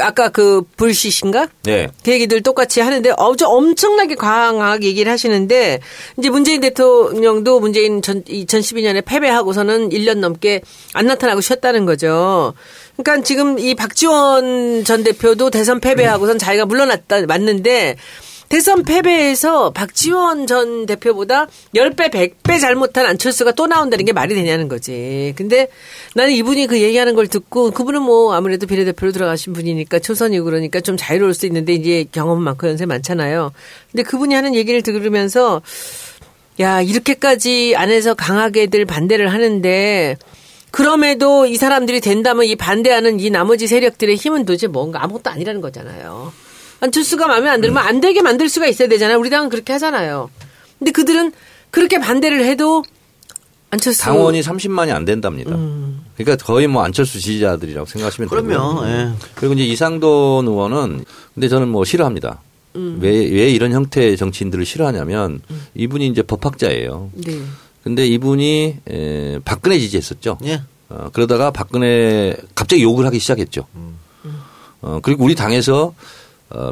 아까 불씨신가? 네. 그 얘기들 똑같이 하는데 어제 엄청나게 강하게 얘기를 하시는데 이제 문재인 대통령도 문재인 2012년에 패배하고서는 1년 넘게 안 나타나고 쉬었다는 거죠. 그러니까 지금 이 박지원 전 대표도 대선 패배하고선 자기가 물러났다 맞는데 대선 패배에서 박지원 전 대표보다 10배, 100배 잘못한 안철수가 또 나온다는 게 말이 되냐는 거지. 근데 나는 이분이 그 얘기하는 걸 듣고, 그분은 뭐 아무래도 비례대표로 들어가신 분이니까 초선이고 그러니까 좀 자유로울 수 있는데 이제 경험은 많고 연세 많잖아요. 근데 그분이 하는 얘기를 들으면서 야, 이렇게까지 안에서 강하게들 반대를 하는데 그럼에도 이 사람들이 된다면 이 반대하는 이 나머지 세력들의 힘은 도대체 뭔가 아무것도 아니라는 거잖아요. 안철수가 마음에 안 들면 안 되게 만들 수가 있어야 되잖아요. 우리 당은 그렇게 하잖아요. 근데 그들은 그렇게 반대를 해도 안철수 당원이 30만이 안 된답니다. 그러니까 거의 뭐 안철수 지지자들이라고 생각하시면 되고요. 그럼요. 예. 그리고 이제 이상돈 의원은 근데 저는 뭐 싫어합니다. 왜 이런 형태의 정치인들을 싫어하냐면 이분이 이제 법학자예요. 네. 근데 이분이 박근혜 지지했었죠. 예. 그러다가 박근혜 갑자기 욕을 하기 시작했죠. 그리고 우리 당에서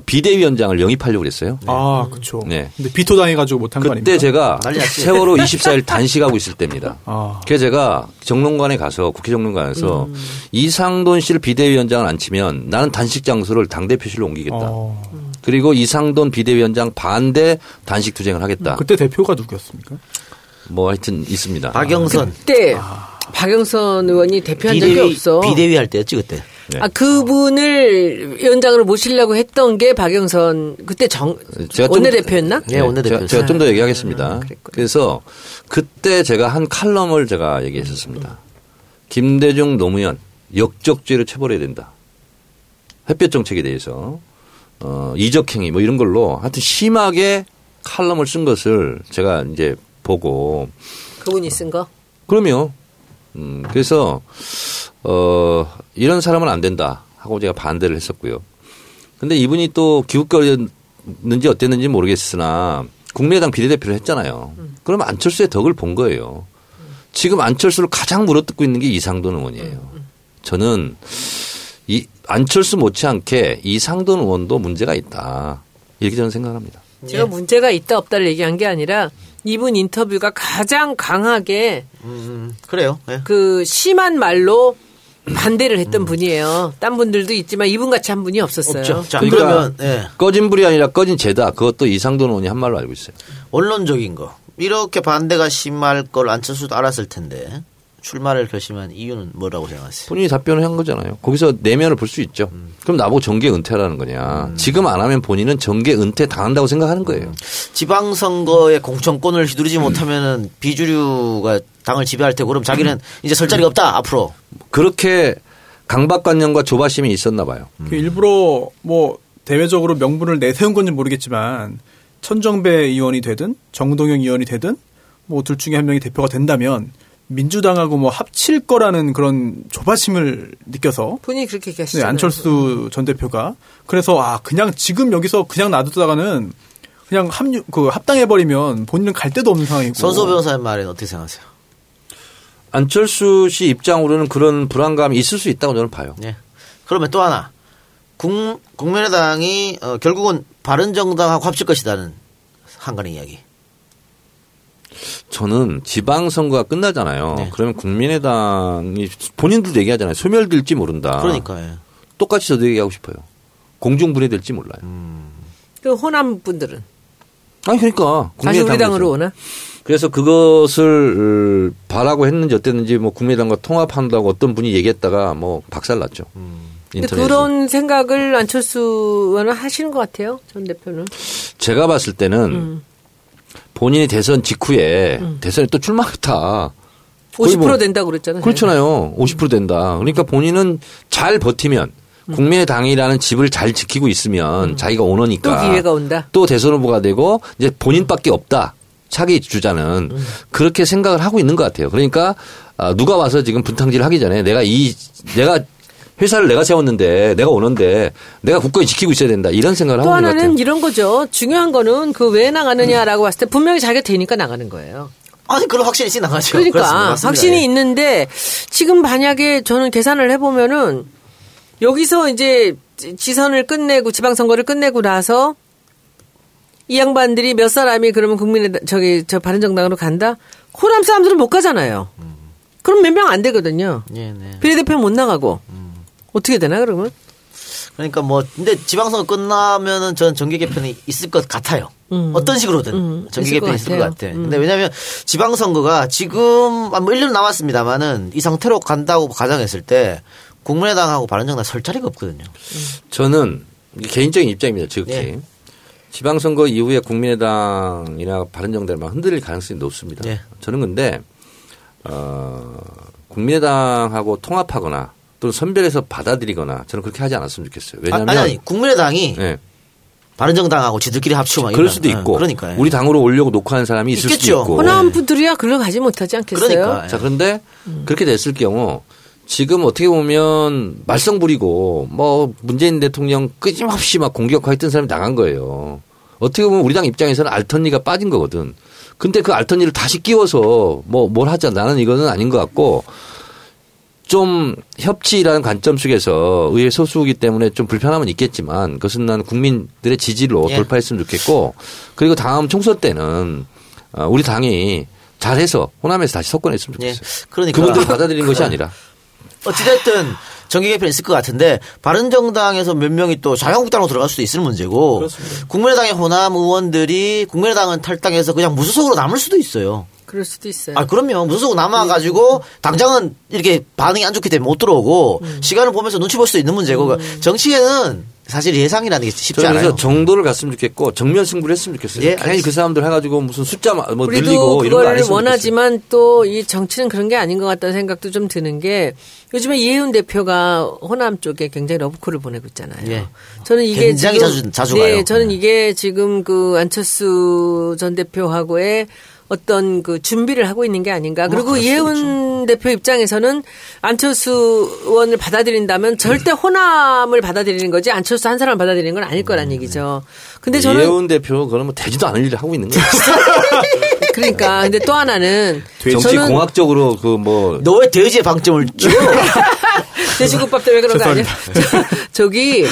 비대위원장을 영입하려고 그랬어요. 네. 아, 그렇죠. 네. 근데 비토 당해가지고 못한 거 아닙니까? 그때 제가 세월호 24일 단식하고 있을 때입니다. 아. 그래서 제가 정론관에 가서 국회 정론관에서 이상돈 씨를 비대위원장을 안 치면 나는 단식 장소를 당대표실로 옮기겠다. 아. 그리고 이상돈 비대위원장 반대 단식 투쟁을 하겠다. 그때 대표가 누구였습니까? 뭐 하여튼 있습니다. 박영선. 그때 박영선 의원이 대표한 적이 없어. 비대위 할 때였지 그때. 네. 아, 그분을 위원장으로 모시려고 했던 게 박영선 그때 원내대표였나? 네, 원내대표. 제가 좀 더 얘기하겠습니다. 그래서 그때 제가 한 칼럼을 제가 얘기했었습니다. 김대중 노무현 역적죄를 처벌해야 된다. 햇볕 정책에 대해서 이적행위 뭐 이런 걸로 하여튼 심하게 칼럼을 쓴 것을 제가 이제 보고 그분이 쓴 거? 그럼요. 그래서 이런 사람은 안 된다 하고 제가 반대를 했었고요. 그런데 이분이 또 기웃거렸는지 어땠는지 모르겠으나 국민의당 비례대표를 했잖아요. 그럼 안철수의 덕을 본 거예요. 지금 안철수를 가장 물어뜯고 있는 게 이상돈 의원이에요. 저는 이 안철수 못지않게 이상돈 의원도 문제가 있다 이렇게 저는 생각합니다. 제가 문제가 있다 없다를 얘기한 게 아니라 이분 인터뷰가 가장 강하게 그래요. 네. 그 심한 말로 반대를 했던 분이에요. 딴 분들도 있지만 이분같이 한 분이 없었어요. 없죠. 자, 그러면 네. 꺼진 불이 아니라 꺼진 죄다. 그것도 이상돈 의원이 한 말로 알고 있어요. 언론적인 거. 이렇게 반대가 심할 걸 안철수도 알았을 텐데 출마를 결심한 이유는 뭐라고 생각하세요? 본인이 답변을 한 거잖아요. 거기서 내면을 볼 수 있죠. 그럼 나보고 정계 은퇴하라는 거냐. 지금 안 하면 본인은 정계 은퇴 당한다고 생각하는 거예요. 지방선거의 공천권을 휘두르지 못하면 비주류가 당을 지배할 테고 그럼 자기는 이제 설 자리가 없다 앞으로. 그렇게 강박관념과 조바심이 있었나 봐요. 일부러 뭐 대외적으로 명분을 내세운 건지 모르겠지만 천정배 의원이 되든 정동영 의원이 되든 뭐 둘 중에 한 명이 대표가 된다면 민주당하고 뭐 합칠 거라는 그런 조바심을 느껴서 본인이 그렇게 얘기하시잖아요. 네, 안철수 전 대표가 그래서 아 그냥 지금 여기서 그냥 놔두다가는 그냥 합당해버리면 본인은 갈 데도 없는 상황이고. 선소 변호사님 말에는 어떻게 생각하세요? 안철수 씨 입장으로는 그런 불안감이 있을 수 있다고 저는 봐요. 네. 그러면 또 하나 국민의당이 결국은 바른정당하고 합칠 것이라는 한간의 이야기. 저는 지방선거가 끝나잖아요. 네. 그러면 국민의당이 본인들도 얘기하잖아요. 소멸될지 모른다. 그러니까 예. 똑같이 저도 얘기하고 싶어요. 공중분해될지 몰라요. 그 호남 분들은 아니 그러니까 다시 우리 당으로 오나? 그래서 그것을 바라고 했는지 어땠는지 뭐 국민의당과 통합한다고 어떤 분이 얘기했다가 뭐 박살났죠. 그런 생각을 안철수 의원은 하시는 것 같아요. 전 대표는 제가 봤을 때는. 본인이 대선 직후에 대선에 또 출마했다. 50% 뭐 된다고 그랬잖아요. 그렇잖아요. 50% 된다. 그러니까 본인은 잘 버티면 국민의당이라는 집을 잘 지키고 있으면 자기가 오너니까. 또 기회가 온다. 또 대선 후보가 되고 이제 본인밖에 없다. 차기 주자는 그렇게 생각을 하고 있는 것 같아요. 그러니까 누가 와서 지금 분탕질 하기 전에 내가 회사를 내가 세웠는데 내가 오는데 내가 굳건히 지키고 있어야 된다 이런 생각을 하고 있는 것 같아요. 또 하나는 이런 거죠. 중요한 거는 그 왜 나가느냐라고 봤을 때 분명히 자기가 되니까 나가는 거예요. 아니 그럼 확신이 있으니 나가죠. 그러니까 확신이 있는데 지금 만약에 저는 계산을 해보면은 여기서 이제 지선을 끝내고 지방선거를 끝내고 나서 이 양반들이 몇 사람이 그러면 국민의 바른정당으로 간다? 호남 사람들은 못 가잖아요. 그럼 몇 명 안 되거든요. 예, 네. 비례대표 못 나가고. 어떻게 되나 그러면? 그러니까 뭐 근데 지방선거 끝나면은 저는 정계 개편이 있을 것 같아요. 어떤 식으로든 정계 개편이 있을 것 같아요. 근데 왜냐하면 지방선거가 지금 뭐 1년 남았습니다만은 이 상태로 간다고 가정했을 때 국민의당하고 바른정당 설 자리가 없거든요. 저는 개인적인 입장입니다. 지극히. 예. 지방선거 이후에 국민의당이나 바른정당만 흔들릴 가능성이 높습니다. 예. 저는 근데 국민의당하고 통합하거나 또는 선별해서 받아들이거나 저는 그렇게 하지 않았으면 좋겠어요. 왜냐하면 아니, 국민의당이 네. 바른정당하고 지들끼리 합치고 막 그럴 수도 있고 그러니까, 예. 우리 당으로 오려고 녹화한 사람이 있을 있겠죠. 수도 있고 호남 분들이야 글러가지 못하지 않겠어요. 그러니까, 예. 자 그런데 그렇게 됐을 경우 지금 어떻게 보면 말썽 부리고 뭐 문재인 대통령 끊임없이 막 공격하고 있던 사람이 나간 거예요. 어떻게 보면 우리 당 입장에서는 알턴니가 빠진 거거든. 근데 그 알턴니를 다시 끼워서 뭐 뭘 하자 나는 이거는 아닌 것 같고. 좀 협치라는 관점 속에서 의회 소수이기 때문에 좀 불편함은 있겠지만 그것은 난 국민들의 지지로 예. 돌파했으면 좋겠고 그리고 다음 총선 때는 우리 당이 잘해서 호남에서 다시 석권했으면 좋겠어요. 예. 그러니까. 그분들을 받아들이는 것이 아니라. 어찌됐든 정계 개편이 있을 것 같은데 바른정당에서 몇 명이 또 자유한국당으로 들어갈 수도 있을 문제고 그렇습니다. 국민의당의 호남 의원들이 국민의당은 탈당해서 그냥 무소속으로 남을 수도 있어요. 그럴 수도 있어요. 아, 그럼요. 무소속 남아가지고 당장은 이렇게 반응이 안 좋기 때문에 못 들어오고 시간을 보면서 눈치 볼 수도 있는 문제고 그러니까 정치에는 사실 예상이라는 게 쉽지 않아요. 그래서 정도를 갔으면 좋겠고 정면 승부를 했으면 좋겠어요. 예, 당연히 그 사람들 해가지고 무슨 숫자 뭐 늘리고 이런 거 안 했으면 좋겠어요. 우리도 그걸 원하지만 또 이 정치는 그런 게 아닌 것 같다는 생각도 좀 드는 게 요즘에 이혜훈 대표가 호남 쪽에 굉장히 러브콜을 보내고 있잖아요. 예. 저는 이게 굉장히 지금, 자주 가요. 네, 저는 이게 지금 그 안철수 전 대표하고의 어떤 그 준비를 하고 있는 게 아닌가. 그리고 이혜훈 대표 입장에서는 안철수 의원을 받아들인다면 절대 호남을 받아들이는 거지 안철수 한 사람을 받아들이는 건 아닐 거란 얘기죠. 근데 저는 이혜훈 대표 그러면 뭐 되지도 않을 일을 하고 있는 거예요. 그러니까 근데 또 하나는 정치 공학적으로 그 뭐 너 왜 돼지의 방점을 줘? 돼지국밥 때문에 그런 거 아니야? 저기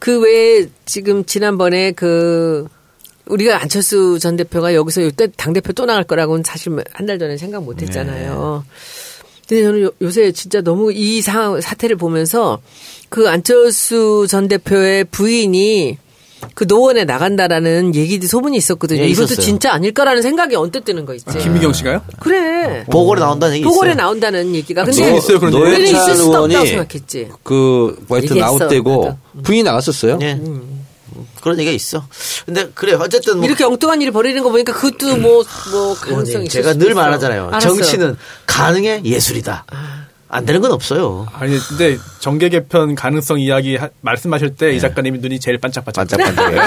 그 외에 지금 지난번에 그 우리가 안철수 전 대표가 여기서 이때 당대표 또 나갈 거라고는 사실 한 달 전에 생각 못 했잖아요. 근데 저는 요새 진짜 너무 이 사태를 보면서 그 안철수 전 대표의 부인이 그 노원에 나간다라는 얘기도 소문이 있었거든요. 예, 이것도 진짜 아닐까라는 생각이 언뜻 드는 거 있지. 아, 김민경 씨가요? 그래. 보궐에 나온다는 얘기. 보궐에 나온다는 얘기가. 근데 노회찬 의원이 그 화이트 나웃되고 부인이 나갔었어요. 네. 그런 얘기가 있어. 근데 그래 어쨌든 뭐 이렇게 엉뚱한 일을 벌이는 거 보니까 그것도 뭐 가능성이 있어. 제가 늘 말하잖아요. 알았어요. 정치는 가능의 예술이다. 안 되는 건 없어요. 아니 근데 정계 개편 가능성 이야기 말씀하실 때 이 작가님이 눈이 제일 반짝반짝해요.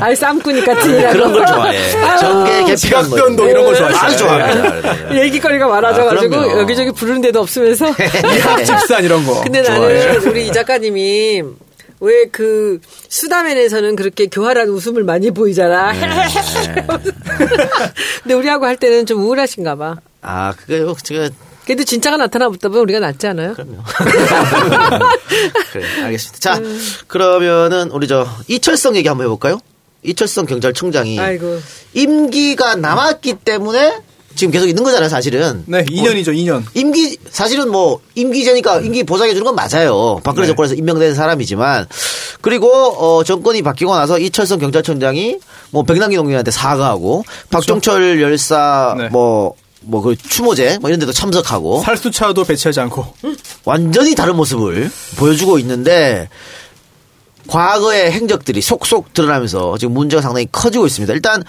아이 쌈꾼이 같은 이야기 그런 걸 좋아해. 정계 개편 지각변동 이런 걸 좋아해. 아주 좋아해. 얘기거리가 많아져가지고 여기저기 부르는 데도 없으면서 집산 이런 거. 근데 나는 우리 이 작가님이 왜 그 수다맨에서는 그렇게 교활한 웃음을 많이 보이잖아. 근데 우리하고 할 때는 좀 우울하신가 봐. 아, 그게요. 제가 그래도 진짜가 나타나 보다 보면 우리가 낫지 않아요? 그럼요. 그래, 알겠습니다. 자, 그러면은 우리 저 이철성 얘기 한번 해볼까요? 이철성 경찰청장이 아이고. 임기가 남았기 때문에 지금 계속 있는 거잖아요, 사실은. 네, 2년이죠, 2년. 임기, 사실은 뭐, 임기제니까 임기 보장해주는 건 맞아요. 박근혜 네. 정권에서 임명된 사람이지만. 그리고, 정권이 바뀌고 나서 이철성 경찰청장이 뭐, 백남기 동료한테 사과하고, 그렇죠. 박종철 열사 네. 뭐, 그 추모제, 뭐 이런 데도 참석하고. 살수차도 배치하지 않고. 완전히 다른 모습을 보여주고 있는데, 과거의 행적들이 속속 드러나면서 지금 문제가 상당히 커지고 있습니다. 일단,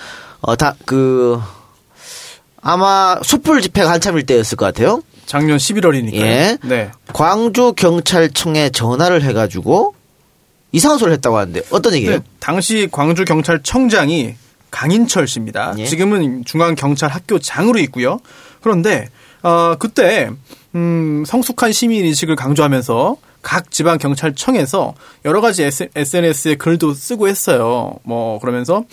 아마 촛불 집회가 한참일 때였을 것 같아요. 작년 11월이니까요. 예. 네. 광주 경찰청에 전화를 해가지고 이상한 소리를 했다고 하는데 어떤 얘기예요? 네. 당시 광주 경찰청장이 강인철 씨입니다. 예. 지금은 중앙 경찰학교장으로 있고요. 그런데 그때 성숙한 시민 의식을 강조하면서 각 지방 경찰청에서 여러 가지 SNS에 글도 쓰고 했어요. 뭐 그러면서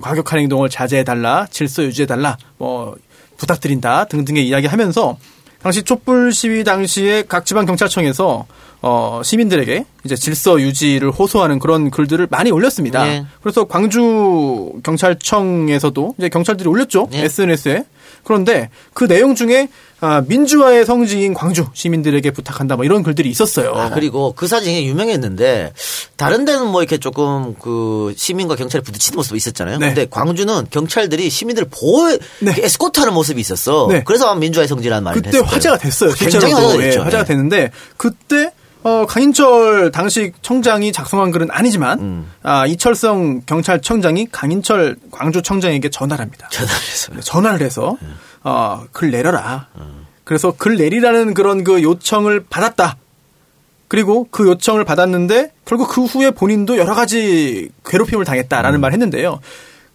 과격한 행동을 자제해 달라, 질서 유지해 달라, 뭐 부탁드린다 등등의 이야기하면서 당시 촛불 시위 당시에 각 지방 경찰청에서 시민들에게 이제 질서 유지를 호소하는 그런 글들을 많이 올렸습니다. 네. 그래서 광주 경찰청에서도 이제 경찰들이 올렸죠. 네. SNS에 그런데 그 내용 중에 민주화의 성지인 광주 시민들에게 부탁한다 뭐 이런 글들이 있었어요. 그리고 그 사진이 유명했는데 다른 데는 뭐 이렇게 조금 그 시민과 경찰이 부딪히는 모습이 있었잖아요. 그런데 네. 광주는 경찰들이 시민들을 보호해 네. 에스코트하는 모습이 있었어. 네. 그래서 민주화의 성지라는 말을 했어요. 그때 화제가 됐어요. 굉장히 화제가 됐는데 그때 강인철 당시 청장이 작성한 글은 아니지만 이철성 경찰청장이 강인철 광주청장에게 전화를 해서 글 내려라. 그래서 글 내리라는 그런 그 요청을 받았다. 그리고 그 요청을 받았는데 결국 그 후에 본인도 여러 가지 괴롭힘을 당했다라는 말을 했는데요.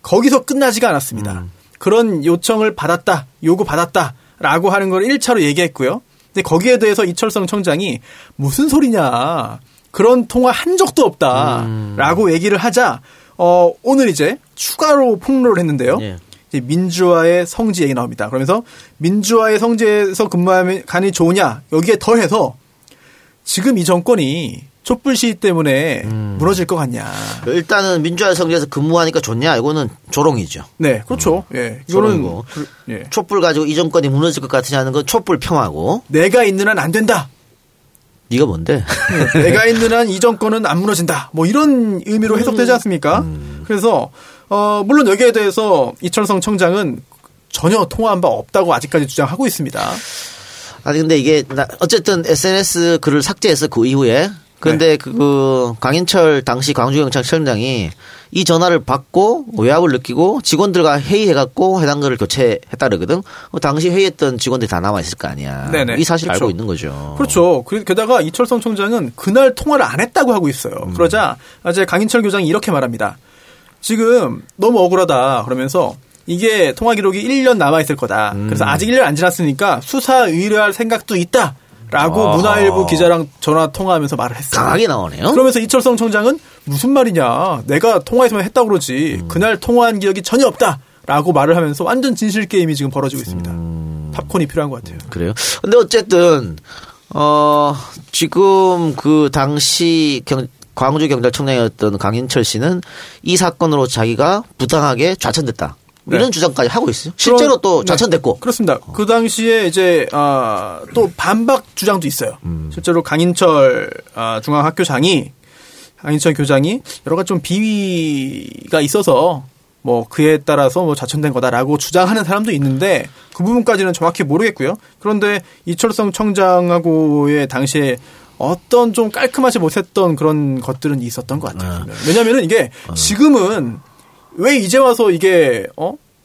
거기서 끝나지가 않았습니다. 그런 요청을 받았다, 요구 받았다라고 하는 걸 1차로 얘기했고요. 근데 거기에 대해서 이철성 청장이 무슨 소리냐, 그런 통화 한 적도 없다라고 얘기를 하자 오늘 이제 추가로 폭로를 했는데요. 예. 민주화의 성지 얘기 나옵니다. 그러면서 민주화의 성지에서 근무하니 좋으냐 여기에 더해서 지금 이 정권이 촛불 시위 때문에 무너질 것 같냐. 일단은 민주화의 성지에서 근무하니까 좋냐 이거는 조롱이죠. 네, 그렇죠. 예, 이거는 예. 촛불 가지고 이 정권이 무너질 것 같으냐는 건 촛불 평화고. 내가 있는 한 안 된다. 네가 뭔데? 내가 있는 한 이 정권은 안 무너진다. 뭐 이런 의미로 해석되지 않습니까? 그래서 물론 여기에 대해서 이철성 청장은 전혀 통화한 바 없다고 아직까지 주장하고 있습니다. 아니 근데 이게 어쨌든 SNS 글을 삭제해서 그 이후에 그런데 네. 그 강인철 당시 광주경찰청장이 이 전화를 받고 외압을 느끼고 직원들과 회의해갖고 해당 글을 교체했다 그러거든. 당시 회의했던 직원들이 다 남아있을 거 아니야. 네네. 이 사실을 그렇죠. 알고 있는 거죠. 그렇죠. 게다가 이철성 총장은 그날 통화를 안 했다고 하고 있어요. 그러자 이제 강인철 교장이 이렇게 말합니다. 지금 너무 억울하다 그러면서 이게 통화 기록이 1년 남아있을 거다. 그래서 아직 1년 안 지났으니까 수사 의뢰할 생각도 있다. 라고 문화일보 기자랑 전화 통화하면서 말을 했어요. 강하게 나오네요. 그러면서 이철성 청장은 무슨 말이냐. 내가 통화에서만 했다고 그러지. 그날 통화한 기억이 전혀 없다. 라고 말을 하면서 완전 진실 게임이 지금 벌어지고 있습니다. 팝콘이 필요한 것 같아요. 그래요? 근데 어쨌든 지금 그 당시 광주경찰청장이었던 강인철 씨는 이 사건으로 자기가 부당하게 좌천됐다. 네. 이런 주장까지 하고 있어요. 실제로 또 좌천됐고. 네. 그렇습니다. 그 당시에 이제 또 반박 주장도 있어요. 실제로 강인철 중앙학교장이 강인철 교장이 여러 가지 좀 비위가 있어서 뭐 그에 따라서 뭐 좌천된 거다라고 주장하는 사람도 있는데 그 부분까지는 정확히 모르겠고요. 그런데 이철성 청장하고의 당시에 어떤 좀 깔끔하지 못했던 그런 것들은 있었던 것 같아요. 왜냐하면 이게 지금은 왜 이제 와서 이게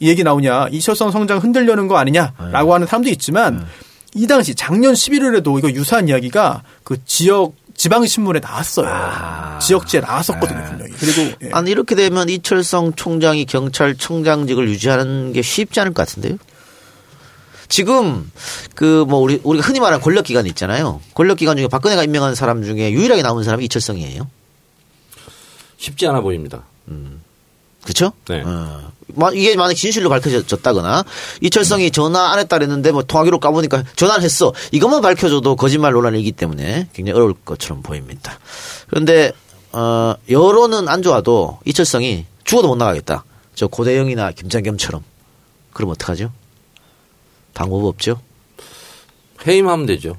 이 얘기 나오냐 이철성 성장 흔들려는 거 아니냐라고 하는 사람도 있지만 이 당시 작년 11월에도 이거 유사한 이야기가 그 지역 지방신문에 나왔어요. 지역지에 나왔었거든요. 분명히. 그리고 예. 아니 이렇게 되면 이철성 총장이 경찰청장직을 유지하는 게 쉽지 않을 것 같은데요. 지금 그 뭐 우리가 흔히 말하는 권력기관 있잖아요. 권력기관 중에 박근혜가 임명한 사람 중에 유일하게 남은 사람이 이철성이에요. 쉽지 않아 보입니다. 그렇죠? 네. 이게 만약 진실로 밝혀졌다거나 이철성이 전화 안 했다 그랬는데 뭐 통화기록 까보니까 전화를 했어. 이것만 밝혀줘도 거짓말 논란이기 때문에 굉장히 어려울 것처럼 보입니다. 그런데 여론은 안 좋아도 이철성이 죽어도 못 나가겠다. 저 고대영이나 김장겸처럼. 그럼 어떡하죠? 방법 없죠? 해임하면 되죠.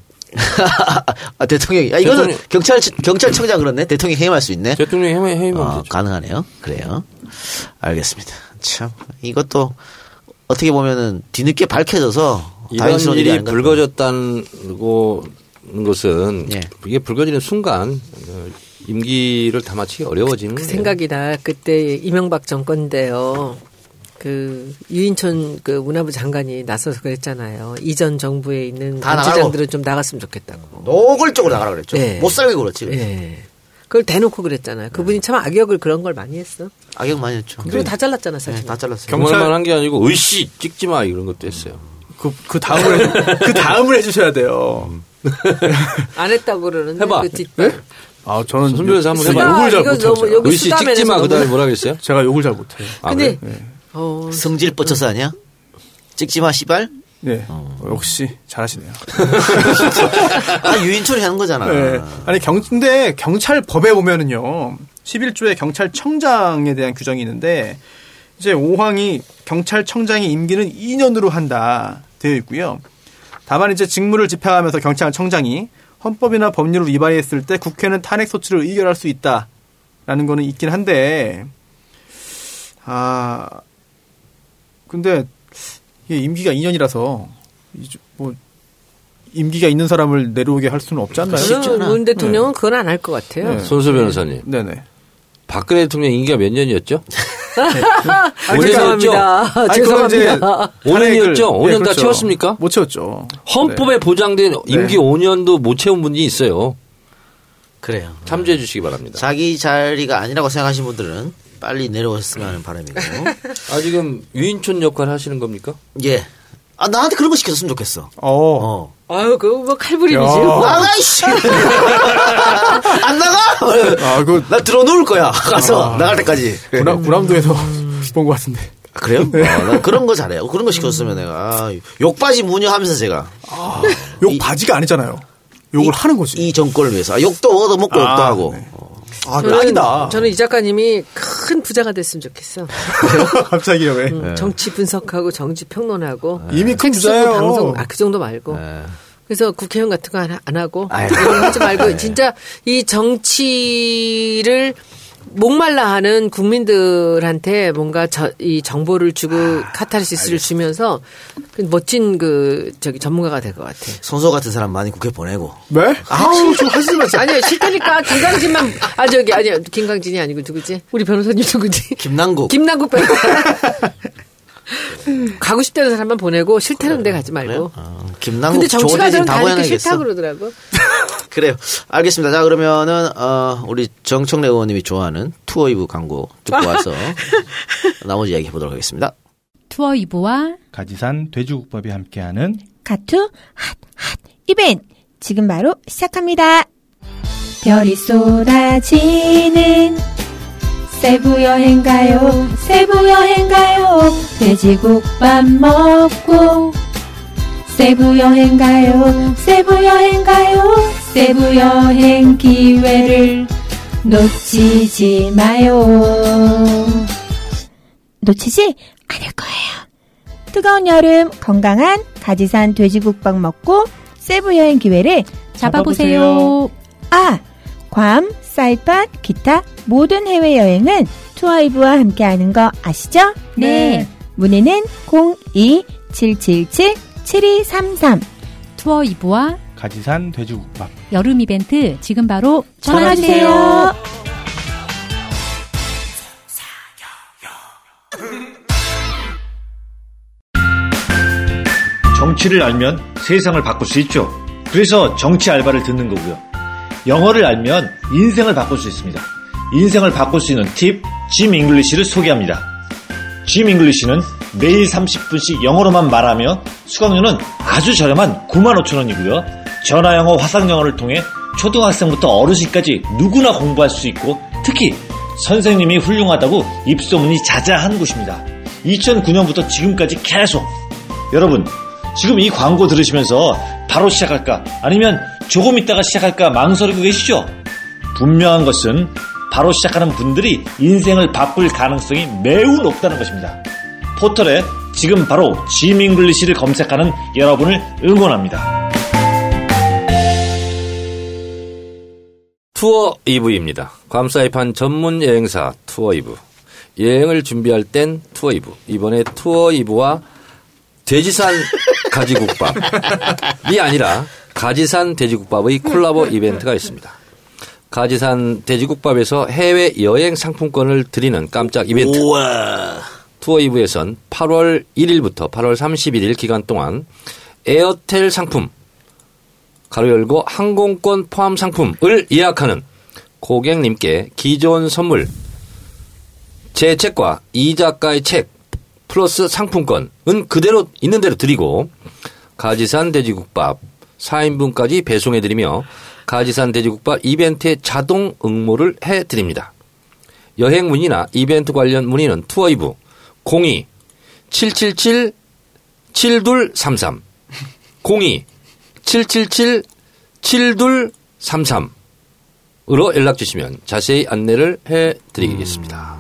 대통령이. 이거는 대통령. 경찰청장 그렇네. 대통령이 해임할 수 있네. 대통령이 해임하면 되죠. 가능하네요. 그래요. 알겠습니다. 참 이것도 어떻게 보면은 뒤늦게 밝혀져서 이런 일이 불거졌다는 것은 예. 이게 불거지는 순간 임기를 다 마치기 어려워지는 그 생각이 나. 그때 이명박 정권 때요. 그 유인촌 그 문화부 장관이 나서서 그랬잖아요. 이전 정부에 있는 단체장들은 좀 나갔으면 좋겠다고. 노골적으로 나가라 그랬죠. 네. 못 살게 그렇지. 네. 그걸 대놓고 그랬잖아요. 그분이 참 악역을 그런 걸 많이 했어. 악역 많이 했죠. 그리고 다 잘랐잖아, 사실. 네, 다 잘랐어요. 경찰만 한 게 아니고 으이씨 찍지 마 이런 것도 했어요. 그 다음을 해주셔야 돼요. 안 했다고 그러는데. 해봐. 그 네? 저는 선배에서 한번 해봐. 욕을 잘 못해요. 으이씨 찍지 마. 그다음에 뭐라고 했어요? 제가 욕을 잘 못해요. 근데 그래? 네. 성질 뻗쳐서 아니야? 찍지 마, 씨발? 네. 역시 잘하시네요. 유인철이 하는 거잖아. 네. 아니, 근데 경찰법에 보면은요, 11조에 경찰청장에 대한 규정이 있는데, 이제 5항이 경찰청장의 임기는 2년으로 한다 되어 있고요. 다만 이제 직무를 집행하면서 경찰청장이 헌법이나 법률을 위반했을 때 국회는 탄핵 소추를 의결할 수 있다라는 거는 있긴 한데, 아 근데 임기가 2년이라서 뭐 임기가 있는 사람을 내려오게 할 수는 없지 않나요? 문 대통령은 네. 그건 안 할 것 같아요. 네. 손수 변호사님. 네네. 박근혜 대통령 임기가 몇 년이었죠? 죄송합니다. 죄송합니다. 5년이었죠? 5년 다 채웠습니까? 못 채웠죠. 헌법에 네. 보장된 임기 네. 5년도 못 채운 분이 있어요. 그래요. 참조해 주시기 바랍니다. 자기 자리가 아니라고 생각하신 분들은 빨리 내려오셨으면 하는 바람이고. 아, 지금 유인촌 역할 하시는 겁니까? 예. 아, 나한테 그런 거 시켰으면 좋겠어. 어. 아유, 그거 뭐 칼부림이지. 나가, 이씨! 안 나가? 아, 그. 나 들어 놓을 거야. 가서. 아, 나갈 때까지. 구남도에서 본 것 같은데. 아, 그래요? 네. 아, 나 그런 거 잘해요. 그런 거 시켰으면 내가. 아, 욕바지 무녀 하면서 제가. 아, 욕바지가 아니잖아요. 욕을 하는 거지. 이 정권을 위해서. 아, 욕도 얻어먹고 욕도 하고. 네. 아, 낙이다. 저는 이 작가님이 큰 부자가 됐으면 좋겠어. 갑자기요, 왜? 정치 분석하고 정치 평론하고. 이미 큰 부자예요. 방송, 아, 그 정도 말고. 에. 그래서 국회의원 같은 거 안 하고. 이런 거 하지 말고. 진짜 이 정치를 목말라 하는 국민들한테 뭔가 이 정보를 주고 카타르시스를 알겠습니다. 주면서 멋진 전문가가 될 것 같아. 선소 같은 사람 많이 국회 보내고. 네? 아우, 좀 하지 마세요. 아니요, 싫다니까. 김광진만, 아니요, 김광진이 아니고 누구지? 우리 변호사님 누구지? 김남국. 김남국 변호사. 가고 싶다는 사람만 보내고 싫다는 데 가지 말고. 아, 김남국 정치가들은 다 이렇게 싫다 그러더라고. 그래요. 알겠습니다. 자, 그러면은 우리 정청래 의원님이 좋아하는 투어이브 광고 듣고 와서 나머지 이야기 해보도록 하겠습니다. 투어이브와 가지산 돼지국밥이 함께하는 가투 핫 이벤트 지금 바로 시작합니다. 별이 쏟아지는 세부 여행 가요 돼지국밥 먹고 세부 여행 가요 세부 여행 기회를 놓치지 마요. 놓치지 않을 거예요. 뜨거운 여름 건강한 가지산 돼지국밥 먹고 세부 여행 기회를 잡아보세요. 아, 괌, 사이판, 기타 모든 해외여행은 투어이브와 함께하는 거 아시죠? 네. 문의는 02-777-7233 투어이브와 가지산 돼지국밥 여름 이벤트 지금 바로 전화주세요. 정치를 알면 세상을 바꿀 수 있죠. 그래서 정치 알바를 듣는 거고요. 영어를 알면 인생을 바꿀 수 있습니다. 인생을 바꿀 수 있는 팁, 짐 잉글리시를 소개합니다. 짐 잉글리시는 매일 30분씩 영어로만 말하며 수강료는 아주 저렴한 95,000원이고요. 전화영어, 화상영어를 통해 초등학생부터 어르신까지 누구나 공부할 수 있고 특히 선생님이 훌륭하다고 입소문이 자자한 곳입니다. 2009년부터 지금까지 계속. 여러분, 지금 이 광고 들으시면서 바로 시작할까? 아니면 조금 있다가 시작할까? 망설이고 계시죠? 분명한 것은 바로 시작하는 분들이 인생을 바꿀 가능성이 매우 높다는 것입니다. 포털에 지금 바로 짐 잉글리시를 검색하는 여러분을 응원합니다. 투어 이브입니다. 괌사이판 전문 여행사 투어 이브. 여행을 준비할 땐 투어 이브. 이번에 투어 이브와 돼지산 가지국밥이 아니라 가지산 돼지국밥의 콜라보 이벤트가 있습니다. 가지산 돼지국밥에서 해외 여행 상품권을 드리는 깜짝 이벤트. 우와. 투어이브에선 8월 1일부터 8월 31일 기간 동안 에어텔 상품, 가로 열고 항공권 포함 상품을 예약하는 고객님께 기존 선물, 제 책과 이 작가의 책 플러스 상품권은 그대로 있는 대로 드리고 가지산 돼지국밥 4인분까지 배송해드리며 가지산 돼지국밥 이벤트에 자동 응모를 해드립니다. 여행 문의나 이벤트 관련 문의는 투어이브 02-777-7233 02-777-7233으로 연락주시면 자세히 안내를 해드리겠습니다.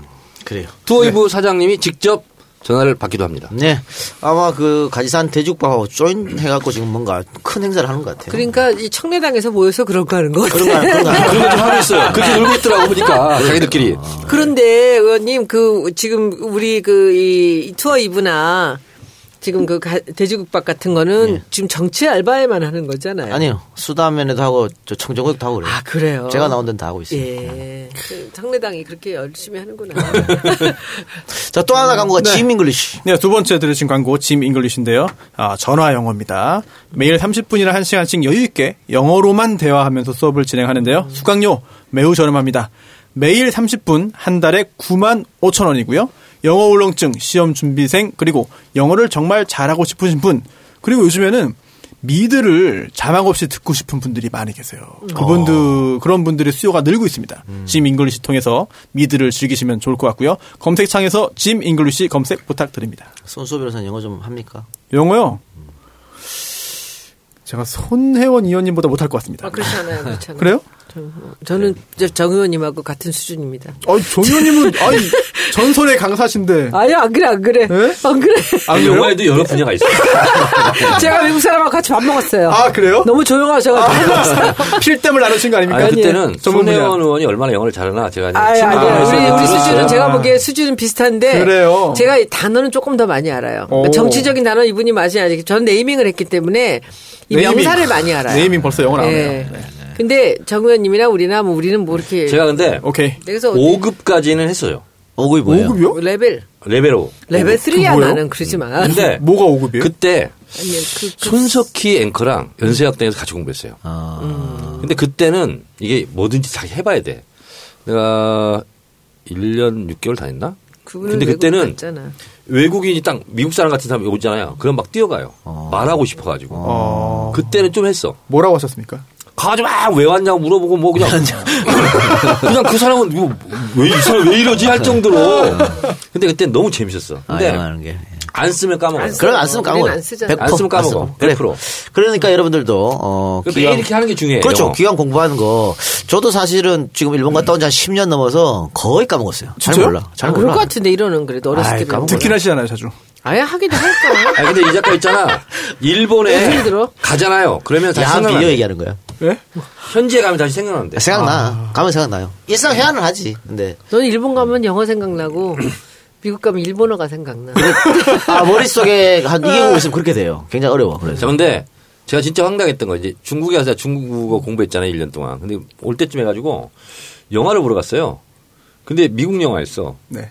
그래요. 투어이브 네. 사장님이 직접 전화를 받기도 합니다. 네, 아마 그 가지산 대죽밥하고 조인해갖고 지금 뭔가 큰 행사를 하는 것 같아요. 그러니까 이 청래당에서 모여서 그런가 하는 거 같아요. 그런 거 좀 하고 있어요. 그렇게 놀고 있더라고 보니까 자기들끼리. 그런데 의원님 그 지금 우리 그 이 투어 이브나 지금 그 돼지국밥 같은 거는 예. 지금 정치 알바에만 하는 거잖아요. 아니요. 수다면에도 하고 저 청정국도 하고 그래요. 아 그래요? 제가 나온 데는 다 하고 있어요. 예. 청래당이 그렇게 열심히 하는구나. 자, 또 하나 광고가 네. 짐 잉글리시. 네, 두 번째 들으신 광고 짐 잉글리시인데요. 아, 전화 영어입니다. 매일 30분이나 1시간씩 여유 있게 영어로만 대화하면서 수업을 진행하는데요. 수강료 매우 저렴합니다. 매일 30분 한 달에 95,000원이고요. 영어 울렁증, 시험 준비생, 그리고 영어를 정말 잘하고 싶으신 분, 그리고 요즘에는 미드를 자막 없이 듣고 싶은 분들이 많이 계세요. 그런 분들의 수요가 늘고 있습니다. 짐 잉글리시 통해서 미드를 즐기시면 좋을 것 같고요. 검색창에서 짐 잉글리시 검색 부탁드립니다. 손수호 변호사는 영어 좀 합니까? 영어요? 제가 손혜원 의원님보다 못할 것 같습니다. 아, 그렇지 않아요. 그렇지 않아요. 그래요? 저는 정 의원님하고 같은 수준입니다. 아니, 정 의원님은 아니, 전설의 강사신데. 아니, 안 그래. 네? 안 그래. 아, 영화에도 여러 분야가 있어요. 제가 외국 사람하고 같이 밥 먹었어요. 아, 그래요? 너무 조용하셔가지고. 필담을 나누신 거 아닙니까? 아니, 그때는 손혜원 의원이 얼마나 영어를 잘하나 제가. 우리 수준은 제가 보기에 수준은 비슷한데. 그래요. 제가 단어는 조금 더 많이 알아요. 그러니까 정치적인 단어 이분이 많이 알아요. 저는 네이밍을 했기 때문에 이 명사를 많이 알아요. 네이밍 벌써 영어 나오네요. 근데 정 의원님이나 우리나 뭐 우리는 뭐 이렇게 제가 근데 오케이. 그래서 5급까지는 했어요. 5급이 뭐예요? 5급이요? 레벨 5. 레벨 3야 나는 그러지만. 근데 뭐가 5급이에요? 그때 아니, 손석희 앵커랑 연세학당에서 같이 공부했어요. 아. 근데 그때는 이게 뭐든지 자기 해봐야 돼. 내가 1년 6개월 다녔나? 근데 그때는 갔잖아. 외국인이 딱 미국 사람 같은 사람이 오잖아요. 그럼 막 뛰어가요. 말하고 싶어가지고. 그때는 좀 했어. 뭐라고 하셨습니까? 가지 막 왜 왔냐고 물어보고 뭐 그냥 그 사람은 이거 이 사람 왜 이러지 할 정도로. 근데 그때 너무 재밌었어. 근데 안 쓰면 까먹어. 그럼 안 쓰면 까먹어. 100%. 안 쓰면 까먹어. 100%. 그러니까 여러분들도 매일 이렇게 하는 게 중요해요. 그렇죠. 기왕 공부하는 거. 저도 사실은 지금 일본 갔다 온 지 한 10년 넘어서 거의 까먹었어요. 진짜요? 잘 몰라. 그럴 것 같은데 이러는 그래도 어렸을 때 듣긴 하시잖아요, 자주. 아예 하기도 할까. 아 근데 이 작가 있잖아. 일본에 가잖아요. 그러면 다시 생각나. 야 비어 얘기하는 거야. 왜? 현지에 가면 다시 생각나는데. 아, 생각나. 가면 생각나요. 일상 회화는 하지. 근데 너는 일본 가면 영어 생각나고 미국 가면 일본어가 생각나. 아 머릿속에 한 2개월 있으면 그렇게 돼요. 굉장히 어려워. 그래서. 자, 근데 제가 진짜 황당했던 거 이제 중국에 가서 중국어 공부했잖아요. 1년 동안. 근데 올 때쯤 해가지고 영화를 보러 갔어요. 근데 미국 영화였어. 네.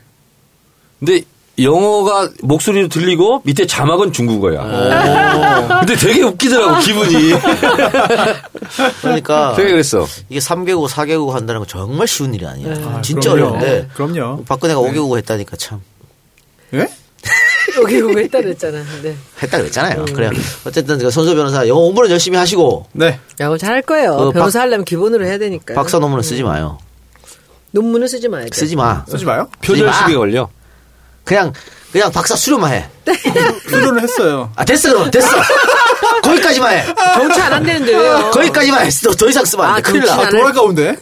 근데 영어가 목소리로 들리고 밑에 자막은 중국어야. 근데 되게 웃기더라고 기분이. 그러니까 되게 그랬어. 이게 3개국 4개국 한다는 건 정말 쉬운 일이 아니야. 아, 진짜 그럼요. 어려운데. 그럼요. 박근혜가 네. 5개국 했다니까 참. 예? 5개국 했다 그랬잖아. 네. 했다 그랬잖아요. 그래요. 어쨌든 손수호 변호사 영어 공부는 열심히 하시고. 네. 영어 잘할 거예요. 변호사 하려면 기본으로 해야 되니까. 박사 논문은 쓰지 마요. 논문은 쓰지 마요. 쓰지 마. 쓰지 마요? 표절 시비에 걸려. 그냥 박사 수료만 해. 수료를 했어요. 아, 됐어, 그럼. 됐어. 거기까지만 해. 정치 안 한다는데 왜요? 거기까지만 해. 더 이상 쓰면 안 돼. 큰일 나. 돌아가운데?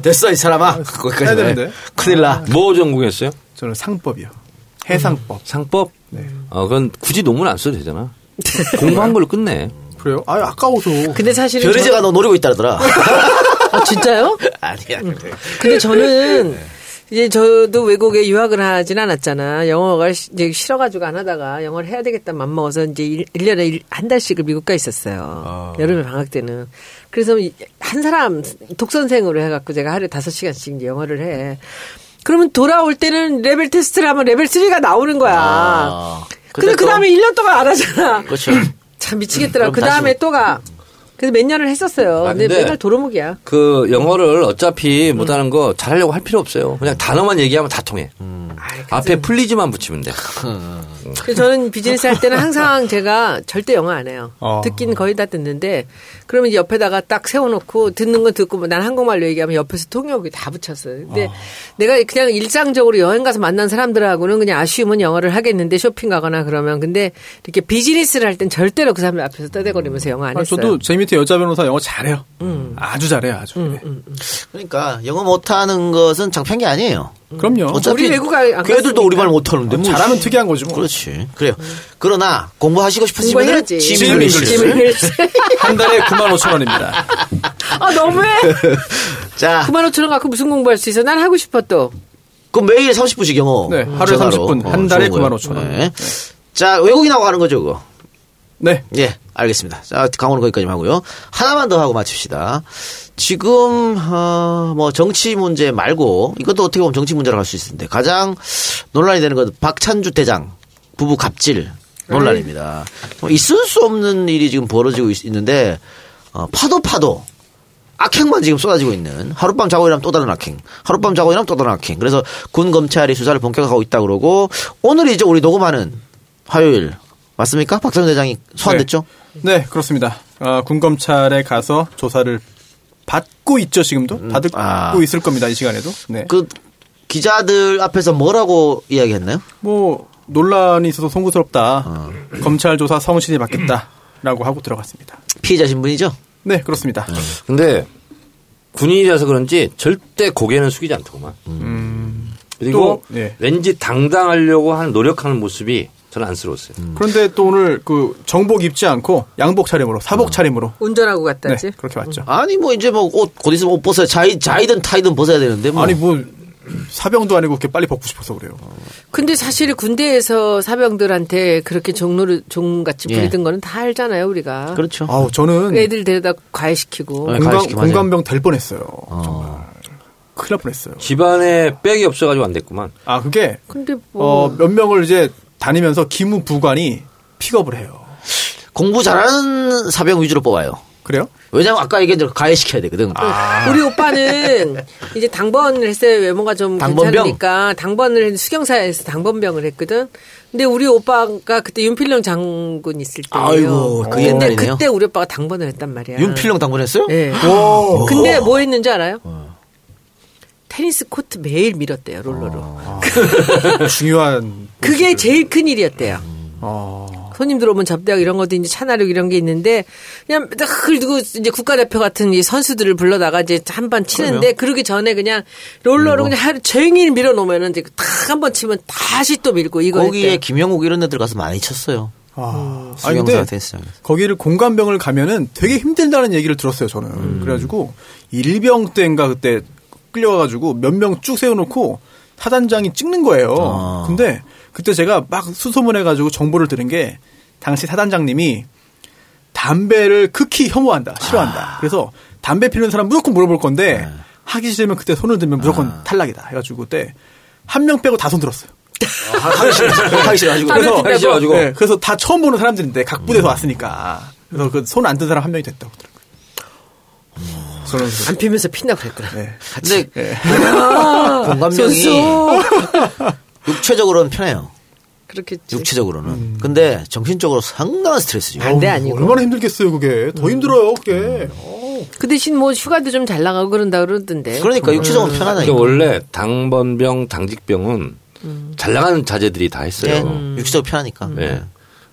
됐어, 이 사람아. 거기까지만 해. 큰일 나. 뭐 전공했어요? 저는 상법이요. 해상법. 상법? 네. 그건 굳이 논문 안 써도 되잖아. 공부한 걸로 끝내. 그래요? 아 아까워서. 근데 사실은. 별의제가 너 노리고 있다더라. 아, 진짜요? 아니야. 근데 저는. 네. 이제 저도 외국에 유학을 하진 않았잖아. 영어가 이제 싫어가지고 안 하다가 영어를 해야 되겠다 맘 먹어서 이제 1년에 한 달씩을 미국 가 있었어요. 여름에 방학 때는. 그래서 한 사람 독선생으로 해갖고 제가 하루에 5시간씩 이제 영어를 해. 그러면 돌아올 때는 레벨 테스트를 하면 레벨 3가 나오는 거야. 근데 그 다음에 1년 동안 안 하잖아. 그렇죠. 참 미치겠더라. 그 다음에 또 가. 그래서 몇 년을 했었어요. 근데 맨날 도루묵이야. 그 영어를 어차피 못하는 거 잘하려고 할 필요 없어요. 그냥 단어만 얘기하면 다 통해. 앞에 플리즈만 붙이면 돼. 그래서 저는 비즈니스 할 때는 항상 제가 절대 영어 안 해요. 듣긴 거의 다 듣는데 그러면 이제 옆에다가 딱 세워놓고 듣는 건 듣고 난 한국말로 얘기하면 옆에서 통역이 다 붙였어요. 근데 내가 그냥 일상적으로 여행 가서 만난 사람들하고는 그냥 아쉬우면 영어를 하겠는데 쇼핑 가거나 그러면 근데 이렇게 비즈니스를 할 땐 절대로 그 사람들 앞에서 떠대거리면서 영어 안 했어요. 저도 재미 밑에 여자 변호사 영어 잘해요. 아주 잘해요, 아주. 그러니까 영어 못하는 것은 장편이 아니에요. 그럼요. 어차피 우리 외국 그 애들도 우리 말 못하는데 뭐. 잘하면 특이한 거지 뭐. 그렇지. 그래요. 그러나 공부하시고 싶으신 분들은 지밀리시 한 달에 95,000원입니다. 아 너무해. 자, 95,000원 갖고 무슨 공부할 수 있어? 난 하고 싶어 또. 그럼 매일 30분씩 영어. 네, 하루에 30분. 한 달에 95,000원. 네. 자, 외국인하고 가는 거죠 그거. 네. 예, 알겠습니다. 자, 강원은 거기까지 하고요. 하나만 더 하고 마칩시다. 지금, 뭐, 정치 문제 말고, 이것도 어떻게 보면 정치 문제라고 할 수 있는데, 가장 논란이 되는 건 박찬주 대장 부부 갑질 논란입니다. 있을 수 없는 일이 지금 벌어지고 있는데, 파도. 악행만 지금 쏟아지고 있는, 하룻밤 자고 일하면 또 다른 악행, 하룻밤 자고 일하면 또 다른 악행. 그래서 군 검찰이 수사를 본격화하고 있다 그러고, 오늘 이제 우리 녹음하는 화요일, 맞습니까? 박찬주 대장이 소환됐죠? 네, 네 그렇습니다. 군 검찰에 가서 조사를 받고 있죠 지금도? 받고 있을 겁니다 이 시간에도. 네. 그 기자들 앞에서 뭐라고 이야기했나요? 뭐 논란이 있어서 송구스럽다. 검찰 조사 성실히 받겠다라고 하고 들어갔습니다. 피해자 신분이죠? 네, 그렇습니다. 근데 군인이라서 그런지 절대 고개는 숙이지 않더구만. 그리고 또, 예. 왠지 당당하려고 하는 노력하는 모습이 저는 안쓰러웠어요. 그런데 또 오늘 그 정복 입지 않고 양복 차림으로 사복 차림으로 운전하고 갔다지. 네, 그렇게 왔죠. 아니 뭐 이제 뭐 옷 곧 있으면 옷 벗어야 자이든 타이든 벗어야 되는데 뭐. 아니 뭐 사병도 아니고 이렇게 빨리 벗고 싶어서 그래요. 근데 사실 군대에서 사병들한테 그렇게 종로를 종같이 부리던 예. 거는 다 알잖아요, 우리가. 그렇죠. 아우 저는 애들 데려다 과외시키고 공감병 될 뻔했어요. 정말. 큰일 날 뻔했어요. 집안에 백이 없어가지고 안 됐구만. 아 그게. 근데 뭐 몇 명을 이제 다니면서 기무부관이 픽업을 해요. 공부 잘하는 사병 위주로 뽑아요. 그래요? 왜냐면 아까 얘기한 대로 가해시켜야 되거든. 우리 오빠는 이제 당번을 했어요. 외모가 좀 당번병. 괜찮으니까 당번을 수경사에서 당번병을 했거든. 근데 우리 오빠가 그때 윤필룡 장군 있을 때예요. 아이고, 그 옛날이네요. 근데 그때 우리 오빠가 당번을 했단 말이야. 윤필룡 당번했어요? 네. 오. 근데 뭐 했는지 알아요? 테니스 코트 매일 밀었대요 롤러로. 중요한. 그게 제일 큰 일이었대요. 손님들 오면 접대하고 이런 것도 이제 차나르 이런 게 있는데 그냥 누구 이제 국가대표 같은 이 선수들을 불러다가 이제 한번 치는데 그러면? 그러기 전에 그냥 롤러로 그냥 하루 종일 밀어 놓으면은 이제 딱 한번 치면 다시 또 밀고 이거. 거기에 했대요. 김영욱 이런 애들 가서 많이 쳤어요. 아니 근데 거기를 공감병을 가면은 되게 힘들다는 얘기를 들었어요 저는. 그래가지고 일병 때인가 그때. 끌려와가지고 몇 명 쭉 세워놓고 사단장이 찍는 거예요. 근데 그때 제가 막 수소문해가지고 정보를 들은 게 당시 사단장님이 담배를 극히 혐오한다, 싫어한다. 그래서 담배 피우는 사람 무조건 물어볼 건데 하기 싫으면 그때 손을 들면 무조건 탈락이다. 해가지고 그때 한 명 빼고 다 손 들었어요. 하기 싫어가지고. 네, 그래서 다 처음 보는 사람들인데 각 부대에서 왔으니까 그래서 그 손 안 든 사람 한 명이 됐다고 그러더라고요. 안 피면서 핀다고 그랬구나. 네. 근데 네. 공감력이 육체적으로는 편해요. 그렇겠지. 육체적으로는. 근데 정신적으로 상당한 스트레스죠. 반대 아니고. 얼마나 힘들겠어요 그게. 더 힘들어요 그게. 그 대신 뭐 휴가도 좀 잘 나가고 그런다 그러던데. 그러니까 육체적으로 편하다니까. 원래 당번병 당직병은 잘 나가는 자제들이 다 했어요. 네. 육체적으로 편하니까. 네.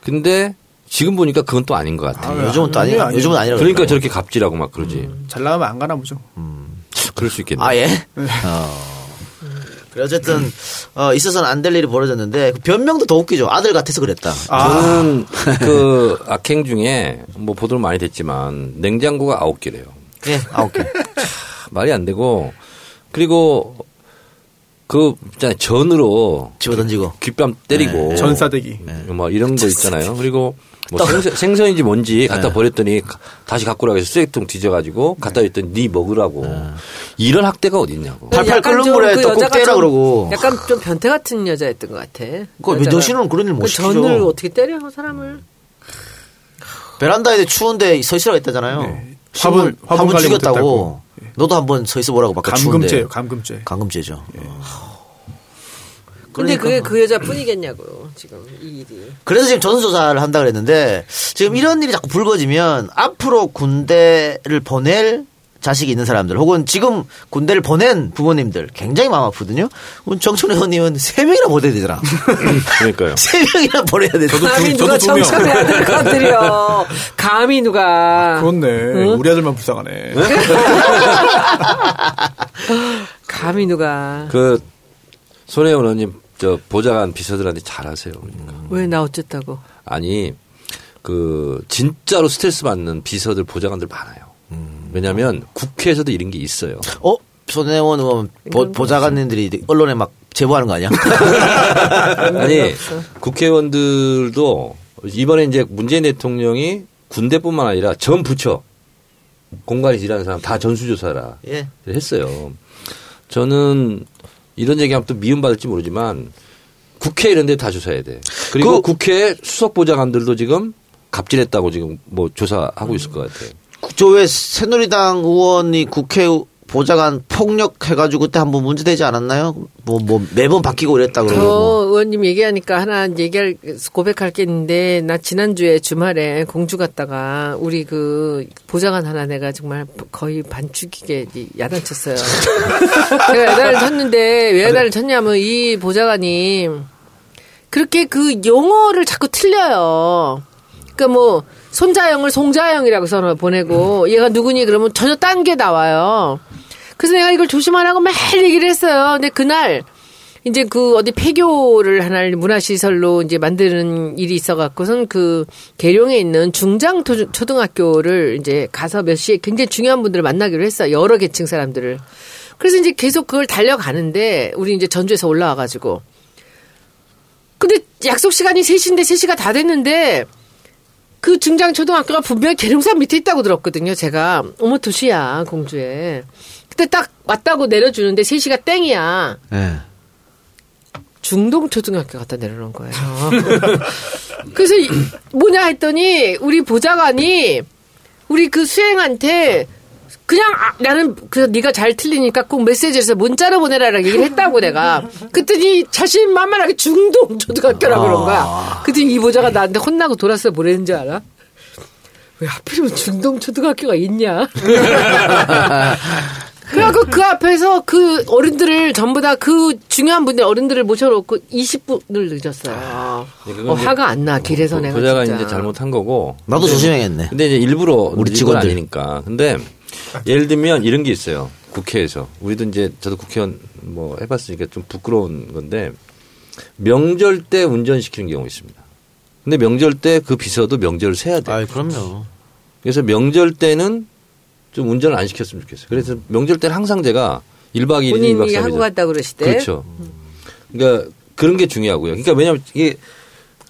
근데 지금 보니까 그건 또 아닌 것 같아요. 요즘은 또 아니야. 요즘은 아니라. 그러니까 그러더라고. 저렇게 갑질하고 막 그러지. 잘 나가면 안 가나 보죠. 그럴 수 있겠네. 아 예. 그래 어쨌든 있어서는 안 될 일이 벌어졌는데 그 변명도 더 웃기죠. 아들 같아서 그랬다. 저는 그 악행 중에 뭐 보도는 많이 됐지만 냉장고가 9개래요. 예, 9개. 말이 안 되고 그리고 그 있잖아요. 전으로 집어던지고 귓뺨 때리고 네. 전사대기 네. 뭐 이런 거 있잖아요. 그리고 뭐 생선인지 뭔지 갖다 버렸더니 다시 갖고 오라고 해서 쓰레기통 뒤져가지고 갖다 줬더니 네 먹으라고. 이런 학대가 어딨냐고. 팔팔 끓는 물에 또 꼭 때라 그러고. 약간 좀 변태 같은 여자였던 것 같아. 여신은 그런 일 못 시키죠. 전을 어떻게 때려 사람을. 베란다에 추운데 서 있으라고 했다잖아요. 네. 화분 죽였다고. 예. 너도 한번 서 있어 보라고 막 감금죄예요. 감금죄죠. 예. 근데 그게 그 여자뿐이겠냐고요. 지금 이 일이. 그래서 지금 전수조사를 한다 그랬는데 지금 이런 일이 자꾸 불거지면 앞으로 군대를 보낼 자식이 있는 사람들 혹은 지금 군대를 보낸 부모님들 굉장히 마음 아프거든요. 정청래 의원님은 3명이나 보내야 되잖아. 그러니까요. 3명이나 보내야 되잖아. 감히 누가 정청래 아들 건드려. 감히 누가. 그렇네. 응? 우리 아들만 불쌍하네. 감히 누가. 그 손혜원 의원님 저 보좌관 비서들한테 잘하세요. 그러니까. 왜 나 어쨌다고. 아니 그 진짜로 스트레스 받는 비서들 보좌관들 많아요. 왜냐하면 국회에서도 이런 게 있어요. 어? 손혜원 의원 보좌관님들이 언론에 막 제보하는 거 아니야? 아니 국회의원들도 이번에 이제 문재인 대통령이 군대뿐만 아니라 전 부처 공갈이 지라는 사람 다 전수조사라 예. 했어요. 저는 이런 얘기하면 또 미움받을지 모르지만 국회 이런 데 다 조사해야 돼. 그리고 국회 수석 보좌관들도 지금 갑질했다고 지금 뭐 조사하고 있을 것 같아요. 저 왜 새누리당 의원이 국회 보좌관 폭력해가지고 그때 한번 문제되지 않았나요? 뭐 매번 바뀌고 그랬다 그러고. 저 의원님 얘기하니까 하나 고백할 게 있는데 나 지난주에 주말에 공주 갔다가 우리 그 보좌관 하나 내가 정말 거의 반죽이게 야단쳤어요. 제가 야단을 쳤는데 왜 야단을 쳤냐면 이 보좌관이 그렇게 그 용어를 자꾸 틀려요. 그러니까 뭐 손자형을 송자형이라고 써서 보내고 얘가 누구니 그러면 전혀 딴 게 나와요. 그래서 내가 이걸 조심하라고 매일 얘기를 했어요. 근데 그날 이제 그 어디 폐교를 하나를 문화시설로 이제 만드는 일이 있어갖고선 그 계룡에 있는 중장초등학교를 이제 가서 몇 시에 굉장히 중요한 분들을 만나기로 했어요. 여러 계층 사람들을. 그래서 이제 계속 그걸 달려가는데 우리 이제 전주에서 올라와가지고. 근데 약속 시간이 3시인데 3시가 다 됐는데 그 중장초등학교가 분명히 계룡산 밑에 있다고 들었거든요. 제가 어머 2시야 공주에. 그때 딱 왔다고 내려주는데 3시가 땡이야. 네. 중동초등학교 갖다 내려놓은 거예요. 그래서 뭐냐 했더니 우리 보좌관이 우리 그 수행한테 그냥 나는 그래서 네가 잘 틀리니까 꼭 메시지에서 문자로 보내라라고 얘기를 했다고 내가. 그랬더니 자신만만하게 중동초등학교라고 그런 거야. 그랬더니 이 보좌가 나한테 혼나고 돌았어요. 뭐랬는지 알아? 왜 하필이면 중동초등학교가 있냐? 그래갖고 그 앞에서 그 어른들을 전부 다 그 중요한 분들 어른들을 모셔놓고 20분을 늦었어요. 화가 안 나. 길에서 내가 보좌가 진짜. 이제 잘못한 거고. 나도 근데, 조심해야겠네. 근데 이제 일부러 우리 직원 아니니까. 근데 예를 들면 이런 게 있어요. 국회에서. 우리도 이제 저도 국회의원 뭐 해봤으니까 좀 부끄러운 건데 명절 때 운전시키는 경우 있습니다. 근데 명절 때 그 비서도 명절을 세야 돼요. 아, 그럼요. 그래서 명절 때는 좀 운전을 안 시켰으면 좋겠어요. 그래서 명절 때는 항상 제가 1박 2일, 2박 3일. 본인이 하고 갔다 그러시대. 그렇죠. 그러니까 그런 게 중요하고요. 그러니까 왜냐하면 이게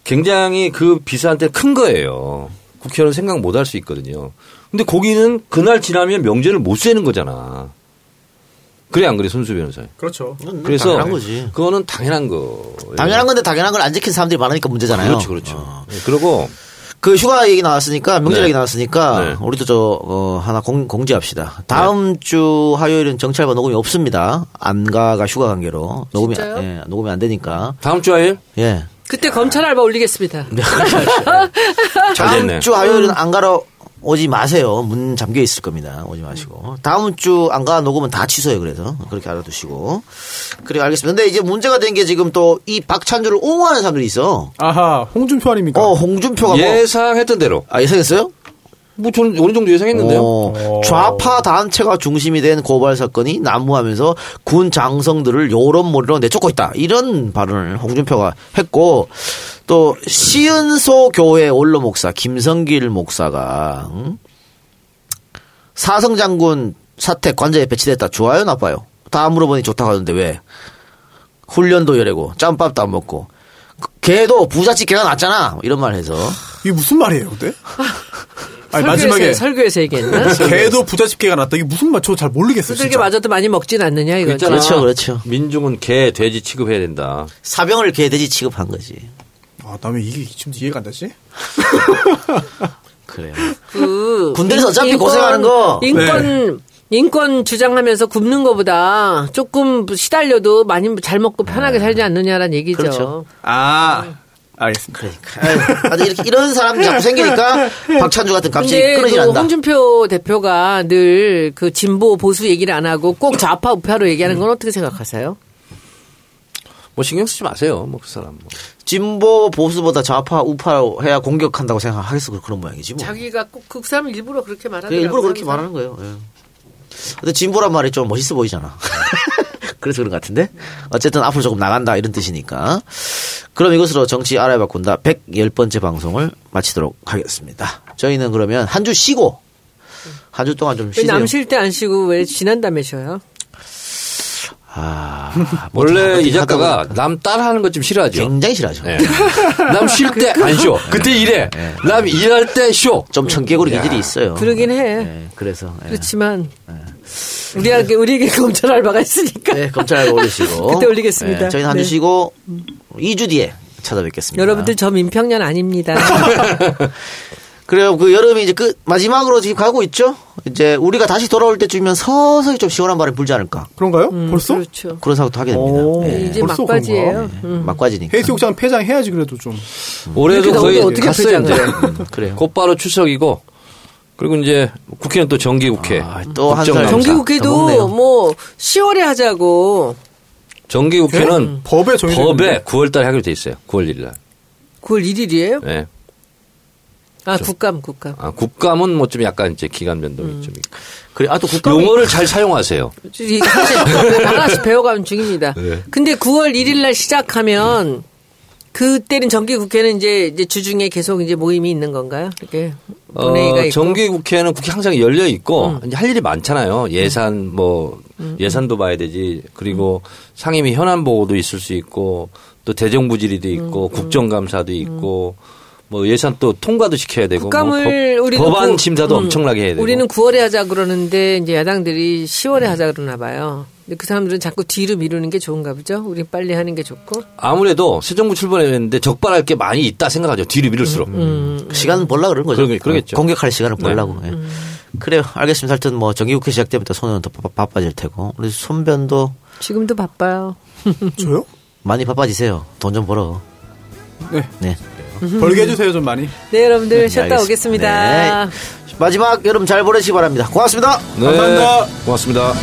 굉장히 그 비서한테 큰 거예요. 국회의원은 생각 못 할 수 있거든요. 근데 거기는 그날 지나면 명절을 못 세는 거잖아. 그래 안 그래 손수 변호사. 그렇죠. 그래서 당연한 거지. 그거는 당연한 거. 당연한 건데 당연한 걸 안 지킨 사람들이 많으니까 문제잖아요. 그렇죠, 그렇죠. 네, 그리고 그 휴가 얘기 나왔으니까 명절 네. 얘기 나왔으니까 네. 우리도 저 하나 공지합시다. 다음 네. 주 화요일은 정찰과 녹음이 없습니다. 안가가 휴가 관계로 녹음이 진짜요? 예, 녹음이 안 되니까. 다음 주 화요일? 예. 그때 검찰 알바 올리겠습니다. 다음 주 화요일은 안 가러 오지 마세요. 문 잠겨 있을 겁니다. 오지 마시고. 다음 주 안 가 녹음은 다 취소해요. 그래서 그렇게 알아두시고. 그래 알겠습니다. 근데 이제 문제가 된 게 지금 또 이 박찬주를 옹호하는 사람들이 있어. 아하, 홍준표 아닙니까? 홍준표가 예상했던 대로. 아, 예상했어요? 뭐 저는 어느 정도 예상했는데요. 좌파 단체가 중심이 된 고발 사건이 난무하면서 군 장성들을 요런몰이로 내쫓고 있다. 이런 발언을 홍준표가 했고 또 시은소 교회 원로 목사 김성길 목사가 사성장군 사택 관저에 배치됐다. 좋아요 나빠요? 다 물어보니 좋다고 하던데 왜? 훈련도 열애고 짬밥도 안 먹고 걔도 부잣집 걔가 낫잖아. 이런 말 해서. 이게 무슨 말이에요 근데? 아니, 마지막에. 설교에서 얘기했나? 걔도 부잣집게가 났다. 이게 무슨 말, 저 잘 모르겠어요. 그렇게 맞아도 많이 먹진 않느냐, 이거. 그렇죠, 그렇죠. 민중은 개, 돼지 취급해야 된다. 사병을 개, 돼지 취급한 거지. 아, 나 왜 이게 지금 이해가 안 되지? 그래요. 그. 군대에서 어차피 고생하는 거. 인권. 네. 인권 주장하면서 굶는 것보다 조금 시달려도 많이 잘 먹고 편하게 살지 않느냐라는 얘기죠. 그렇죠. 아. 알겠습니다. 그러니까. 아니, 이렇게 이런 사람이 자꾸 생기니까 박찬주 같은 갑질이 끊어지지 않는다. 홍준표 대표가 늘 그 진보 보수 얘기를 안 하고 꼭 좌파 우파로 얘기하는 건 어떻게 생각하세요? 뭐 신경 쓰지 마세요. 뭐 그 사람 뭐. 진보 보수보다 좌파 우파로 해야 공격한다고 생각하겠어. 그런 모양이지 뭐. 자기가 꼭 그 사람 일부러 그렇게 말하더라고요. 일부러 그렇게 말하는 거예요. 예. 근데 진보란 말이 좀 멋있어 보이잖아. 그래서 그런 것 같은데 어쨌든 앞으로 조금 나간다 이런 뜻이니까. 그럼 이것으로 정치 알아야 바꾼다 110번째 방송을 마치도록 하겠습니다. 저희는 그러면 한 주 쉬고 한 주 동안 좀 쉬세요. 왜 남 쉴 때 안 쉬고 왜 지난 다음에 쉬어요? 아, 원래 이 작가가 남 따라하는 것 좀 싫어하죠. 굉장히 싫어하죠. 네. 남 쉴 때 안 쉬어. 그때 일해. 네. 남 일할 때 쉬어. 좀 청개구리 기질이 있어요. 그러긴 해. 네. 그래서 그렇지만 네. 우리에게 검찰 알바가 있으니까. 네, 검찰 알바 올리시고. 그때 올리겠습니다. 네, 저희는 한 주 쉬고 2주 뒤에 찾아뵙겠습니다. 여러분들 저 민평년 아닙니다. 그래요. 그 여름이 이제 끝 마지막으로 지금 가고 있죠. 이제 우리가 다시 돌아올 때쯤이면 서서히 좀 시원한 바람이 불지 않을까. 그런가요? 벌써? 그렇죠. 그런 생각도 하게 됩니다. 네. 이제 막바지예요. 네. 막바지니까. 해수욕장 폐장해야지 그래도 좀. 올해도 거의 어떻게 갔어요 이제. 그래요. 곧바로 추석이고. 그리고 이제 국회는 또 정기국회. 아, 또 한 달. 정기국회도 뭐 10월에 하자고. 정기국회는 법에 9월달에 하기로 돼 있어요. 9월 1일날. 9월 1일이에요? 네. 아 국감. 아 국감은 뭐 좀 약간 이제 기간 변동이 좀 있고. 그래 아 또 국감 용어를 잘 사용하세요. 하나씩 배워가는 중입니다. 네. 근데 9월 1일날 시작하면 그때는 정기국회는 이제 주중에 계속 이제 모임이 있는 건가요? 이렇게 본회의가 있고. 정기국회는 국회 항상 열려 있고 이제 할 일이 많잖아요. 예산 뭐 예산도 봐야 되지. 그리고 상임위 현안 보고도 있을 수 있고 또 대정부 질의도 있고 국정감사도 있고. 뭐 예산 또 통과도 시켜야 되고 국감을 뭐 법안 심사도 엄청나게 해야 되고 우리는 9월에 하자 그러는데 이제 야당들이 10월에 하자 그러나 봐요. 근데 그 사람들은 자꾸 뒤로 미루는 게 좋은가 보죠. 우리 빨리 하는 게 좋고 아무래도 새 정부 출범했는데 적발할 게 많이 있다 생각하죠. 뒤로 미룰수록 시간은 벌라 그런 거죠. 그러겠죠. 공격할 시간을 벌라고. 네. 그래요. 알겠습니다. 하여튼 뭐 정기국회 시작 때부터 손은 더 바빠질 테고 우리 손변도 지금도 바빠요. 저요? 많이 바빠지세요. 돈 좀 벌어. 네. 벌게 해주세요 좀 많이. 네 여러분들 네, 쉬었다 알겠습니다. 오겠습니다. 네. 마지막 여름 잘 보내시기 바랍니다. 고맙습니다. 네. 감사합니다. 고맙습니다.